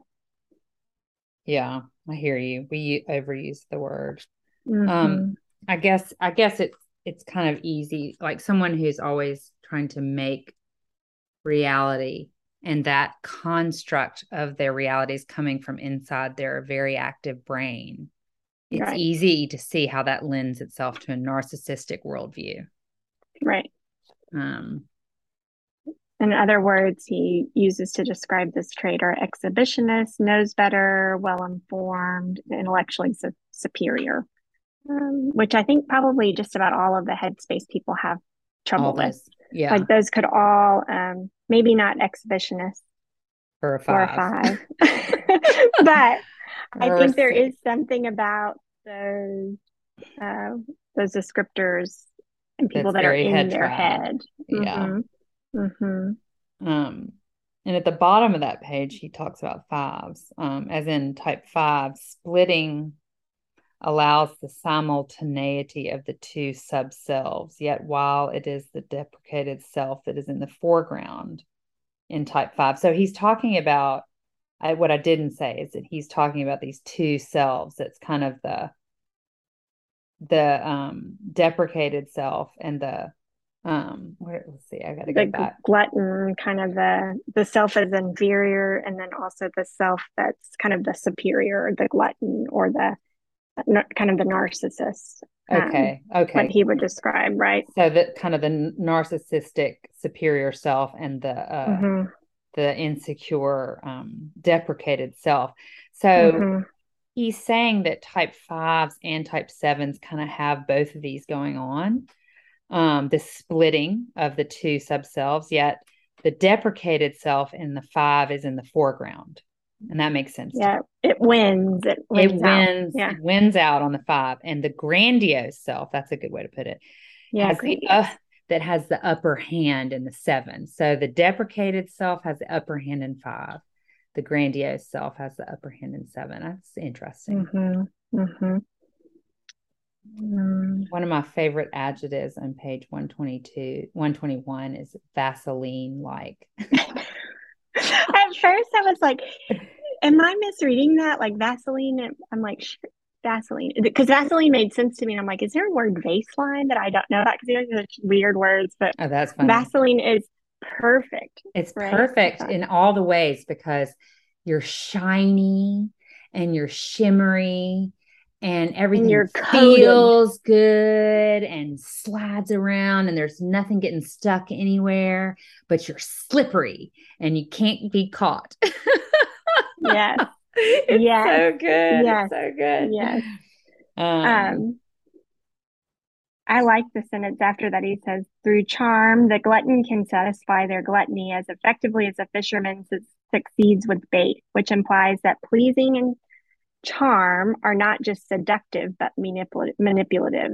Yeah, I hear you. We overuse the word. Mm-hmm. Um, I guess, I guess it's, it's kind of easy, like someone who's always trying to make reality, and that construct of their reality is coming from inside their very active brain. It's right. easy to see how that lends itself to a narcissistic worldview. Right. Um, in other words, he uses to describe this trait are exhibitionist, knows better, well-informed, intellectually su- superior, um, which I think probably just about all of the headspace people have trouble with. Yeah. Like those could all... Um, maybe not exhibitionist or a five, or a five. But I think there is something about those uh, those descriptors and people that are in their head. Yeah. Mm-hmm. Um, and at the bottom of that page, he talks about fives, um, as in type five splitting allows the simultaneity of the two sub-selves, yet while it is the deprecated self that is in the foreground in type five. So he's talking about, I, what I didn't say is that he's talking about these two selves. That's kind of the the um, deprecated self and the, um, where, let's see, I gotta go back. Glutton, kind of the, the self as inferior, and then also the self that's kind of the superior, the glutton, or the kind of the narcissist. Okay. Um, okay. What he would describe, right? So that kind of the narcissistic superior self and the uh, mm-hmm. the insecure, um, deprecated self. So mm-hmm. he's saying that type fives and type sevens kind of have both of these going on. Um, the splitting of the two sub-selves, yet the deprecated self in the five is in the foreground. And that makes sense. Yeah, it wins. It wins. It wins out. Yeah. It wins out on the five, and the grandiose self—that's a good way to put it. Yeah, has the, uh, that has the upper hand in the seven. So the deprecated self has the upper hand in five. The grandiose self has the upper hand in seven. That's interesting. Mm-hmm. Mm-hmm. Um, One of my favorite adjectives on page one twenty-two, one twenty-one is Vaseline-like. At first I was like, am I misreading that? Like Vaseline? I'm like, sure, Vaseline. Because Vaseline made sense to me. And I'm like, is there a word Vaseline that I don't know about? Because you know, there's weird words. But oh, that's funny. Vaseline is perfect. It's right? perfect in all the ways, because you're shiny and you're shimmery and everything and feels good and slides around and there's nothing getting stuck anywhere, but you're slippery and you can't be caught. Yes. It's yes. so good. Yes. It's so good. Yes. Um, um, I like the sentence after that. He says, through charm, the glutton can satisfy their gluttony as effectively as a fisherman succeeds with bait, which implies that pleasing and charm are not just seductive, but manipul- manipulative.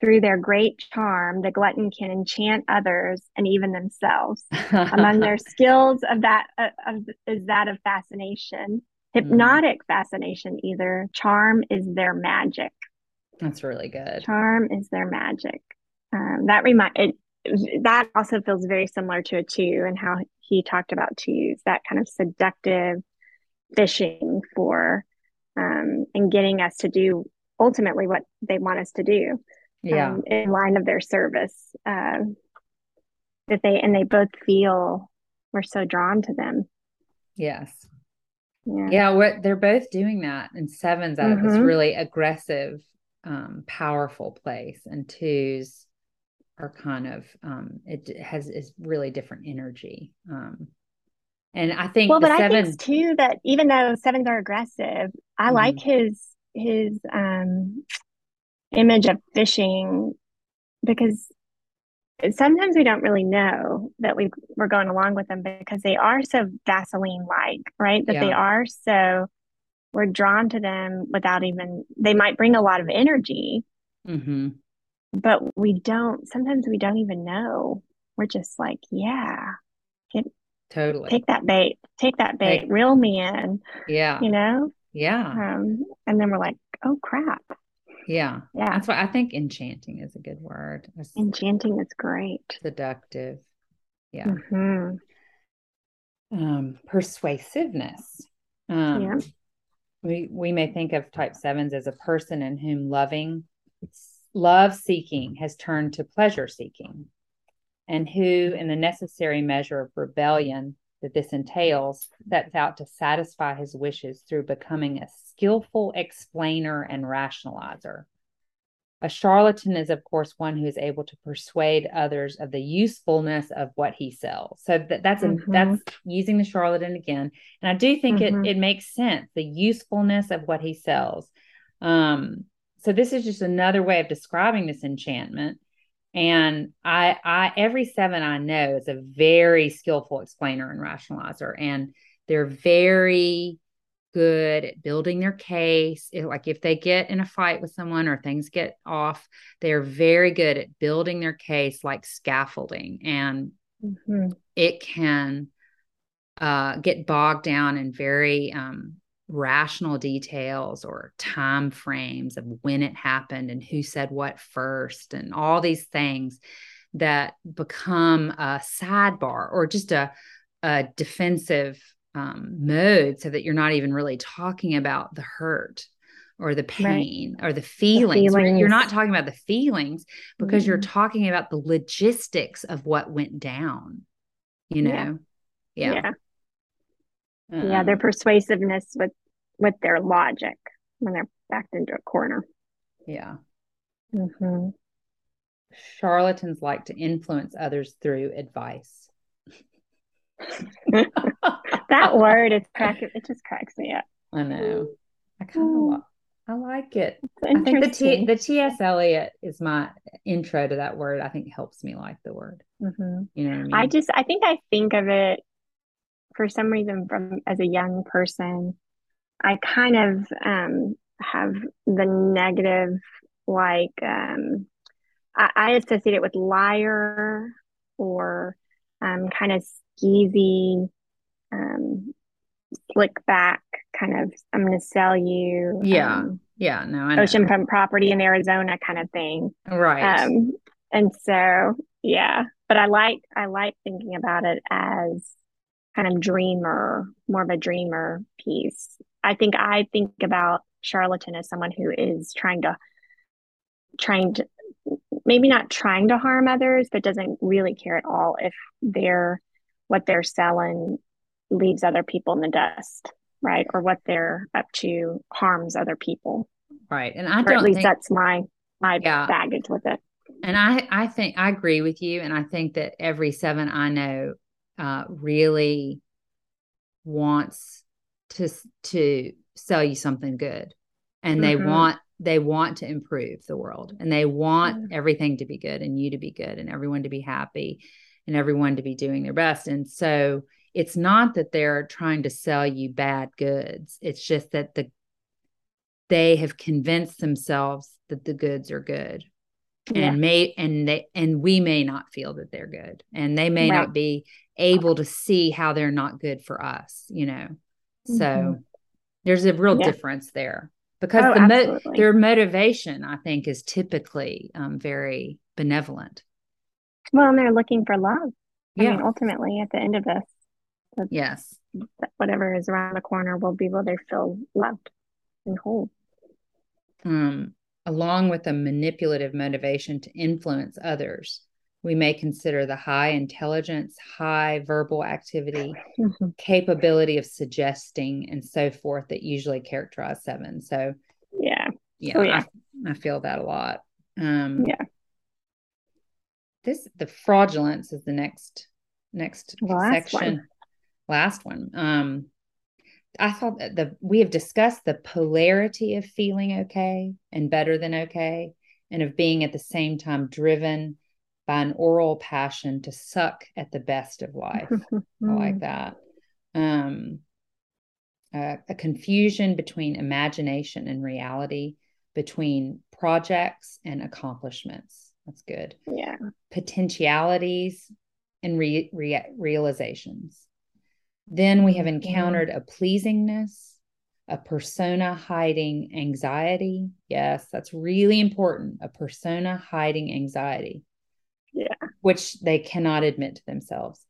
Through their great charm, the glutton can enchant others and even themselves. Among their skills of that uh, of, is that of fascination, hypnotic mm. fascination either. Charm is their magic. That's really good. Charm is their magic. Um, that remind it, that also feels very similar to a two and how he talked about twos, that kind of seductive fishing for um, and getting us to do ultimately what they want us to do. Yeah, um, in line of their service, uh, that they and they both feel we're so drawn to them. Yes. Yeah, yeah we're, they're both doing that, and sevens out mm-hmm. of this really aggressive, um, powerful place, and twos are kind of um, it has is really different energy. Um, and I think well, the but seven... I think too that even though sevens are aggressive, I mm-hmm. like his his um. image of fishing, because sometimes we don't really know that we we're going along with them because they are so Vaseline-like, right? That yeah. they are so we're drawn to them without even, they might bring a lot of energy, mm-hmm. but we don't, sometimes we don't even know. We're just like, yeah, get, totally. Take that bait, take that bait, take, reel me in. Yeah. You know? Yeah. Um, and then we're like, oh crap. Yeah. Yeah. That's why I think enchanting is a good word. It's enchanting is great. Seductive. Yeah. Mm-hmm. Um, persuasiveness. Um, yeah. We, we may think of type sevens as a person in whom loving, love seeking has turned to pleasure seeking, and who, in the necessary measure of rebellion that this entails, sets out to satisfy his wishes through becoming a skillful explainer and rationalizer. A charlatan is, of course, one who is able to persuade others of the usefulness of what he sells. So that, that's mm-hmm. a, that's using the charlatan again. And I do think mm-hmm. it, it makes sense, the usefulness of what he sells. Um, so this is just another way of describing this enchantment. And I, I, every seven I know is a very skillful explainer and rationalizer, and they're very good at building their case. It, like if they get in a fight with someone or things get off, they're very good at building their case like scaffolding, and mm-hmm. it can uh, get bogged down in very um, rational details or time frames of when it happened and who said what first and all these things that become a sidebar or just a, a defensive um, mode, so that you're not even really talking about the hurt or the pain right. or the feelings. The feelings. You're not talking about the feelings because mm-hmm. you're talking about the logistics of what went down, you know? Yeah. Yeah. yeah. Um, yeah, their persuasiveness with, with their logic when they're backed into a corner. Yeah. Mm-hmm. Charlatans like to influence others through advice. That word, it, crack, it just cracks me up. I know. I kind of oh, I like it. I think the T, the T S Eliot is my intro to that word. I think helps me like the word. Mm-hmm. You know what I mean? I just, I think I think of it for some reason from as a young person, I kind of um, have the negative, like um, I, I associate it with liar or um, kind of skeezy, um, slick back kind of, I'm going to sell you. Yeah. Um, yeah. No, I know. Oceanfront property in Arizona kind of thing. Right. Um, and so, yeah, but I like, I like thinking about it as kind of dreamer, more of a dreamer piece. I think I think about charlatan as someone who is trying to, trying to, maybe not trying to harm others, but doesn't really care at all if they're, what they're selling leaves other people in the dust, right? Or what they're up to harms other people. Right. And I or don't at least think, that's my, my yeah. baggage with it. And I, I think I agree with you. And I think that every seven I know Uh, really wants to to sell you something good, and they mm-hmm. want they want to improve the world, and they want mm-hmm. everything to be good, and you to be good, and everyone to be happy, and everyone to be doing their best. And so it's not that they're trying to sell you bad goods. It's just that the they have convinced themselves that the goods are good. Yeah. And may and they and we may not feel that they're good, and they may right. not be able to see how they're not good for us, you know. Mm-hmm. So there's a real yeah. difference there, because oh, the mo- their motivation, I think, is typically um, very benevolent. Well, and they're looking for love. Yeah, I mean, ultimately, at the end of this, the, yes, whatever is around the corner will be where they feel loved and whole. Um. Along with a manipulative motivation to influence others, we may consider the high intelligence, high verbal activity, mm-hmm. capability of suggesting, and so forth that usually characterize seven. So, yeah, yeah, oh, yeah. I, I feel that a lot. Um, yeah, this the fraudulence is the next next last section, one. last one. Um, I thought that the, we have discussed the polarity of feeling okay and better than okay, and of being at the same time driven by an oral passion to suck at the best of life. I like that. Um, uh, a confusion between imagination and reality, between projects and accomplishments. That's good. Yeah. Potentialities and re- re- realizations. Then we have encountered a pleasingness, a persona hiding anxiety. Yes, that's really important. A persona hiding anxiety. Yeah. Which they cannot admit to themselves.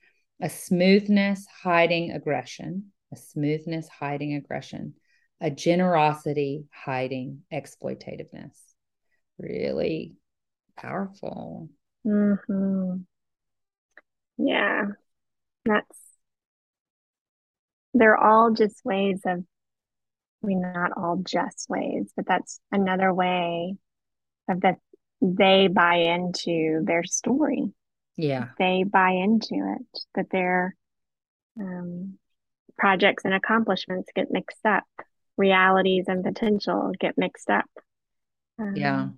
A smoothness hiding aggression. A smoothness hiding aggression. A generosity hiding exploitativeness. Really powerful. Mm-hmm. Yeah. That's They're all just ways of, I mean, not all just ways, but that's another way of that they buy into their story. Yeah. They buy into it, that their um, projects and accomplishments get mixed up. Realities and potential get mixed up. Um, yeah.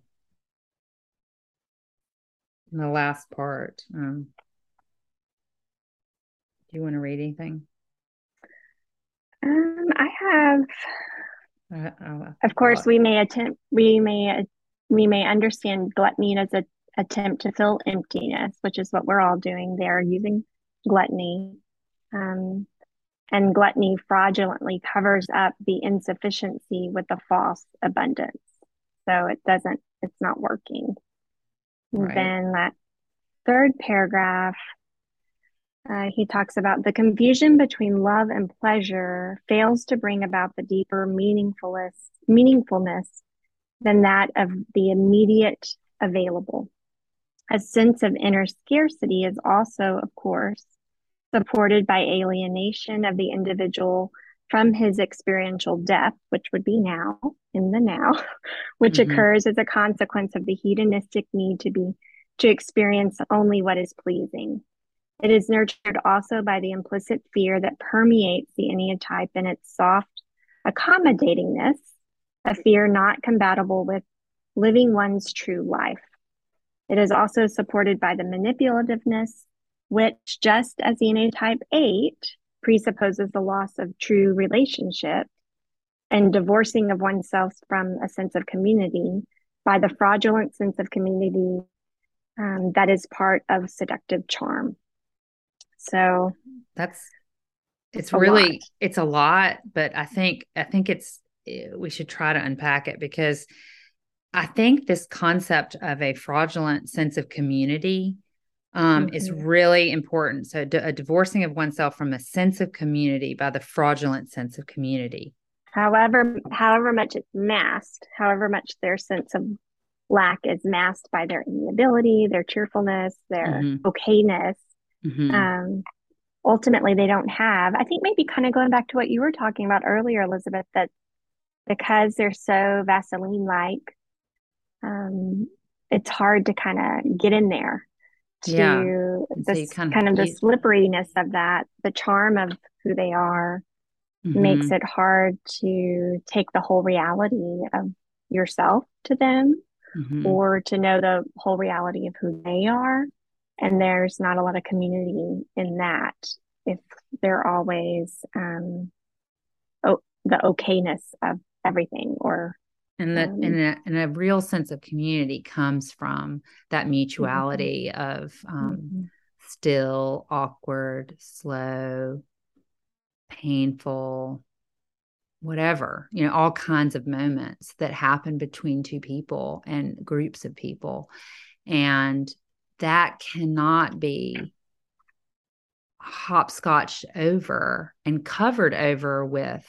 And the last part. Um, do you want to read anything? Um, I have, uh, of course, we may attempt, we may, we may understand gluttony as an attempt to fill emptiness, which is what we're all doing there, using gluttony. Um, and gluttony fraudulently covers up the insufficiency with a false abundance. So it doesn't, it's not working. Right. Then that third paragraph, Uh, he talks about the confusion between love and pleasure fails to bring about the deeper meaningfulness, meaningfulness than that of the immediate available. A sense of inner scarcity is also, of course, supported by alienation of the individual from his experiential depth, which would be now, in the now, which mm-hmm. occurs as a consequence of the hedonistic need to be to experience only what is pleasing. It is nurtured also by the implicit fear that permeates the Enneatype in its soft accommodatingness, a fear not compatible with living one's true life. It is also supported by the manipulativeness, which, just as the Enneatype eight, presupposes the loss of true relationship and divorcing of oneself from a sense of community by the fraudulent sense of community um, that is part of seductive charm. So that's, it's really, lot. it's a lot, but I think, I think it's, we should try to unpack it, because I think this concept of a fraudulent sense of community um, mm-hmm. is really important. So d- a divorcing of oneself from a sense of community by the fraudulent sense of community. However, however much it's masked, however much their sense of lack is masked by their amiability, their cheerfulness, their mm-hmm. okayness. Mm-hmm. Um, ultimately they don't have, I think maybe kind of going back to what you were talking about earlier, Elizabeth, that because they're so Vaseline-like, um, it's hard to kind of get in there to yeah. this so kind of, of the you... slipperiness of that. The charm of who they are mm-hmm. makes it hard to take the whole reality of yourself to them mm-hmm. or to know the whole reality of who they are. And there's not a lot of community in that if they're always um, oh, the okayness of everything, or and that um, and, a, and a real sense of community comes from that mutuality mm-hmm. of um, mm-hmm. still, awkward, slow, painful, whatever, you know, all kinds of moments that happen between two people and groups of people. And that cannot be hopscotched over and covered over with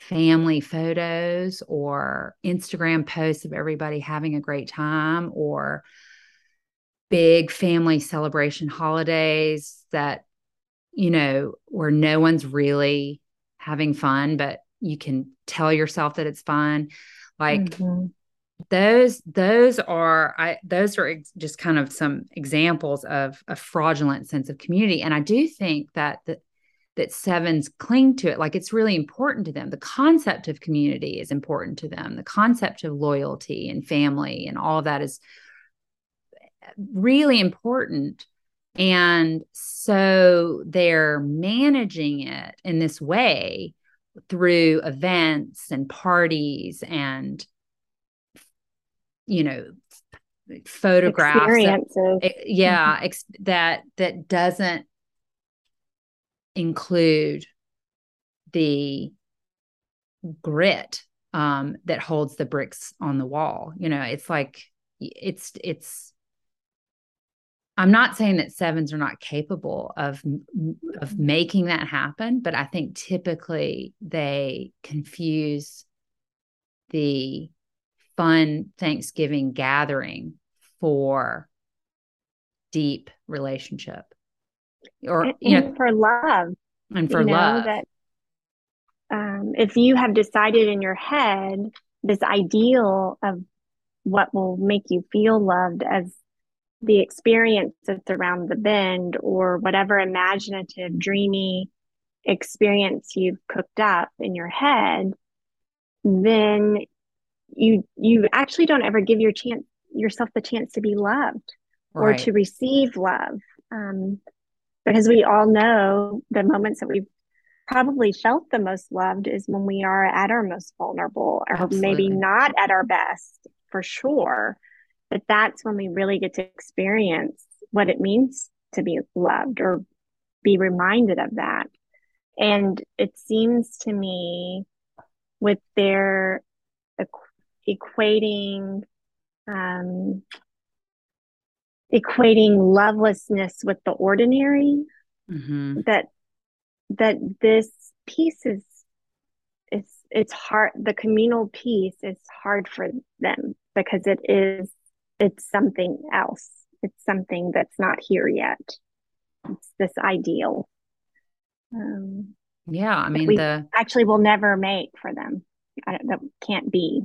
family photos or Instagram posts of everybody having a great time or big family celebration holidays that, you know, where no one's really having fun, but you can tell yourself that it's fun. Like mm-hmm. those, those are, I, those are ex- just kind of some examples of a fraudulent sense of community. And I do think that, the, that sevens cling to it. Like it's really important to them. The concept of community is important to them. The concept of loyalty and family and all of that is really important. And so they're managing it in this way through events and parties and, you know, photographs, experiences. That, yeah, ex- that, that doesn't include the grit um, that holds the bricks on the wall. You know, it's like, it's, it's, I'm not saying that sevens are not capable of, of making that happen, but I think typically they confuse the fun Thanksgiving gathering for deep relationship or, and, you know, and for love and for you know, love. That, um, if you have decided in your head, this ideal of what will make you feel loved as the experience that's around the bend or whatever imaginative, dreamy experience you've cooked up in your head, then you you actually don't ever give your chance yourself the chance to be loved right. or to receive love. Um, because we all know the moments that we've probably felt the most loved is when we are at our most vulnerable or Absolutely. Maybe not at our best for sure. But that's when we really get to experience what it means to be loved or be reminded of that. And it seems to me with their equ- equating, um, equating lovelessness with the ordinary, mm-hmm. that, that this piece is, is, it's hard. The communal piece is hard for them because it is, it's something else. It's something that's not here yet. It's this ideal. Um, yeah, I mean, the actually will never make for them. I don't, that can't be.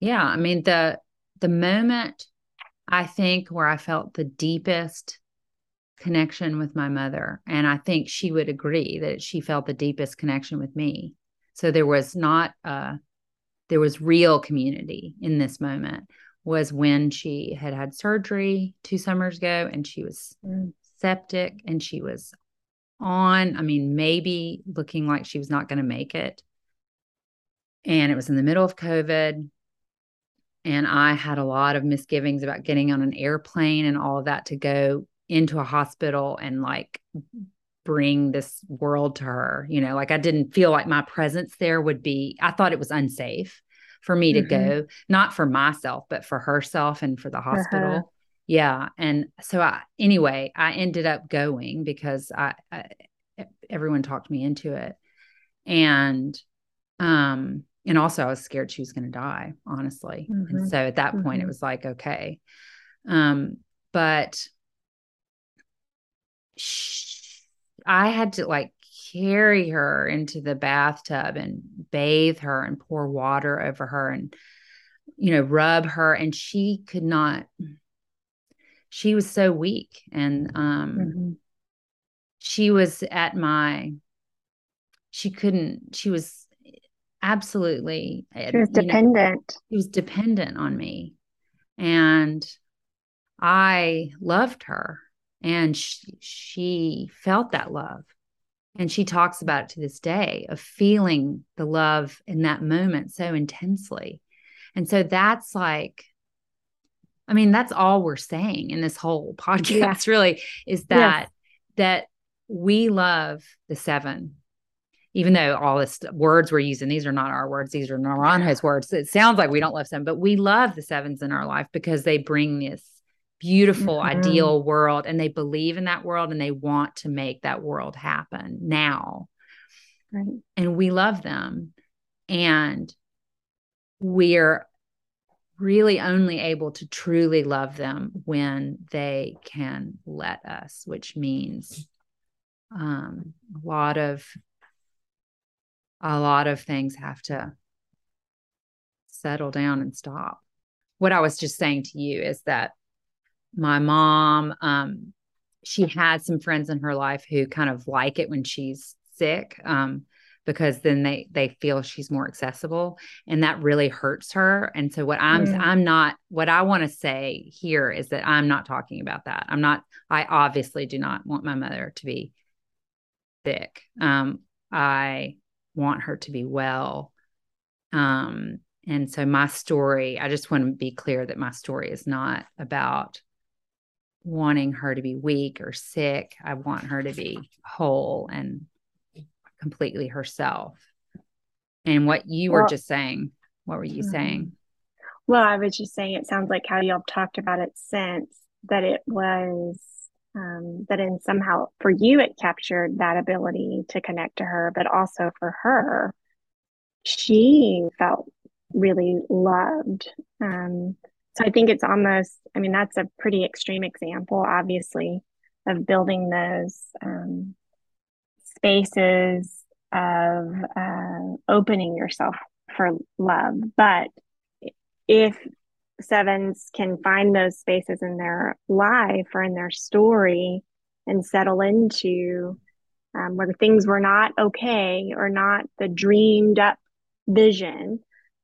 Yeah, I mean, the the moment I think where I felt the deepest connection with my mother, and I think she would agree that she felt the deepest connection with me. So there was not a, there was real community in this moment. Was when she had had surgery two summers ago and she was mm. septic and she was on, I mean, maybe looking like she was not going to make it. And it was in the middle of COVID. And I had a lot of misgivings about getting on an airplane and all of that to go into a hospital and like bring this world to her. You know, like I didn't feel like my presence there would be, I thought it was unsafe for me to mm-hmm. go, not for myself, but for herself and for the hospital. Uh-huh. Yeah. And so I, anyway, I ended up going because I, I, everyone talked me into it. And, um, and also I was scared she was going to die, honestly. Mm-hmm. And so at that mm-hmm. point it was like, okay. Um, but she, I had to like carry her into the bathtub and bathe her and pour water over her and, you know, rub her. And she could not, she was so weak. And um, mm-hmm. she was at my, she couldn't, she was absolutely. She was dependent. Know, she was dependent on me. And I loved her. And she, she felt that love. And she talks about it to this day of feeling the love in that moment so intensely. And so that's like, I mean, that's all we're saying in this whole podcast, yeah. really, is that, yes. that we love the seven, even though all this words we're using, these are not our words. These are Naranjo's words. It sounds like we don't love seven, but we love the sevens in our life because they bring this beautiful, mm-hmm. ideal world, and they believe in that world, and they want to make that world happen now. Right. And we love them, and we're really only able to truly love them when they can let us, which means um, a lot of a lot of things have to settle down and stop. What I was just saying to you is that my mom, um, she had some friends in her life who kind of like it when she's sick, um, because then they, they feel she's more accessible, and that really hurts her. And so what I'm, mm. I'm not, what I want to say here is that I'm not talking about that. I'm not, I obviously do not want my mother to be sick. Um, I want her to be well. Um, and so my story, I just want to be clear that my story is not about wanting her to be weak or sick. I want her to be whole and completely herself. And what you well, were just saying, what were you saying? Well, I was just saying, it sounds like how y'all talked about it since, that it was, um, that in somehow for you, it captured that ability to connect to her, but also for her, she felt really loved. Um, so I think it's almost, I mean, that's a pretty extreme example, obviously, of building those, um, spaces of uh, opening yourself for love. But if sevens can find those spaces in their life or in their story and settle into um, where things were not okay or not the dreamed up vision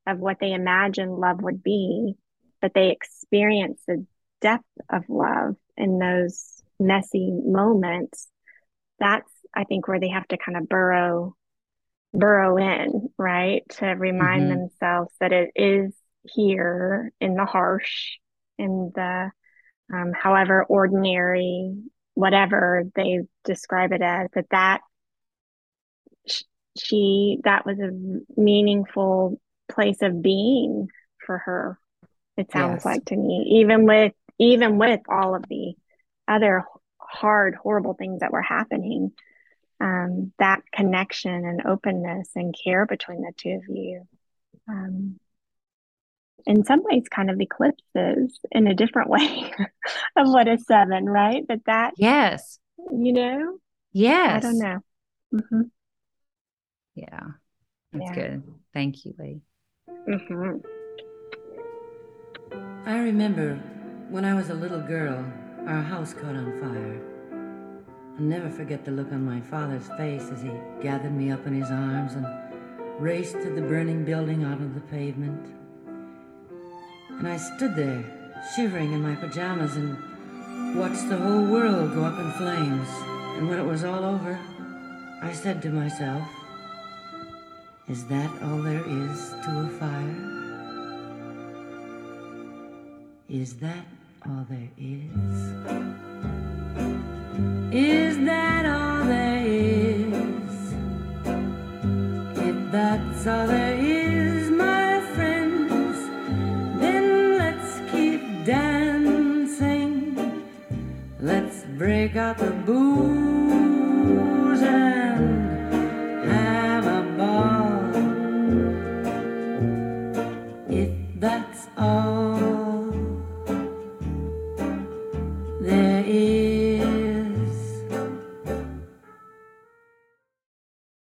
of what they imagined love would be, but they experience the depth of love in those messy moments, that's, I think, where they have to kind of burrow, burrow in, right? To remind mm-hmm. themselves that it is here in the harsh, in the um, however ordinary, whatever they describe it as, that that she, that was a meaningful place of being for her. It sounds yes. like to me, even with, even with all of the other hard, horrible things that were happening, um, that connection and openness and care between the two of you, um, in some ways kind of eclipses in a different way of what a seven, right? But that, yes, you know, yes, I don't know. Mm-hmm. Yeah, that's yeah. good. Thank you, Lee. Mm-hmm. I remember when I was a little girl, our house caught on fire. I'll never forget the look on my father's face as he gathered me up in his arms and raced to the burning building onto the pavement. And I stood there, shivering in my pajamas, and watched the whole world go up in flames. And when it was all over, I said to myself, is that all there is to a fire? Is that all there is? Is that all?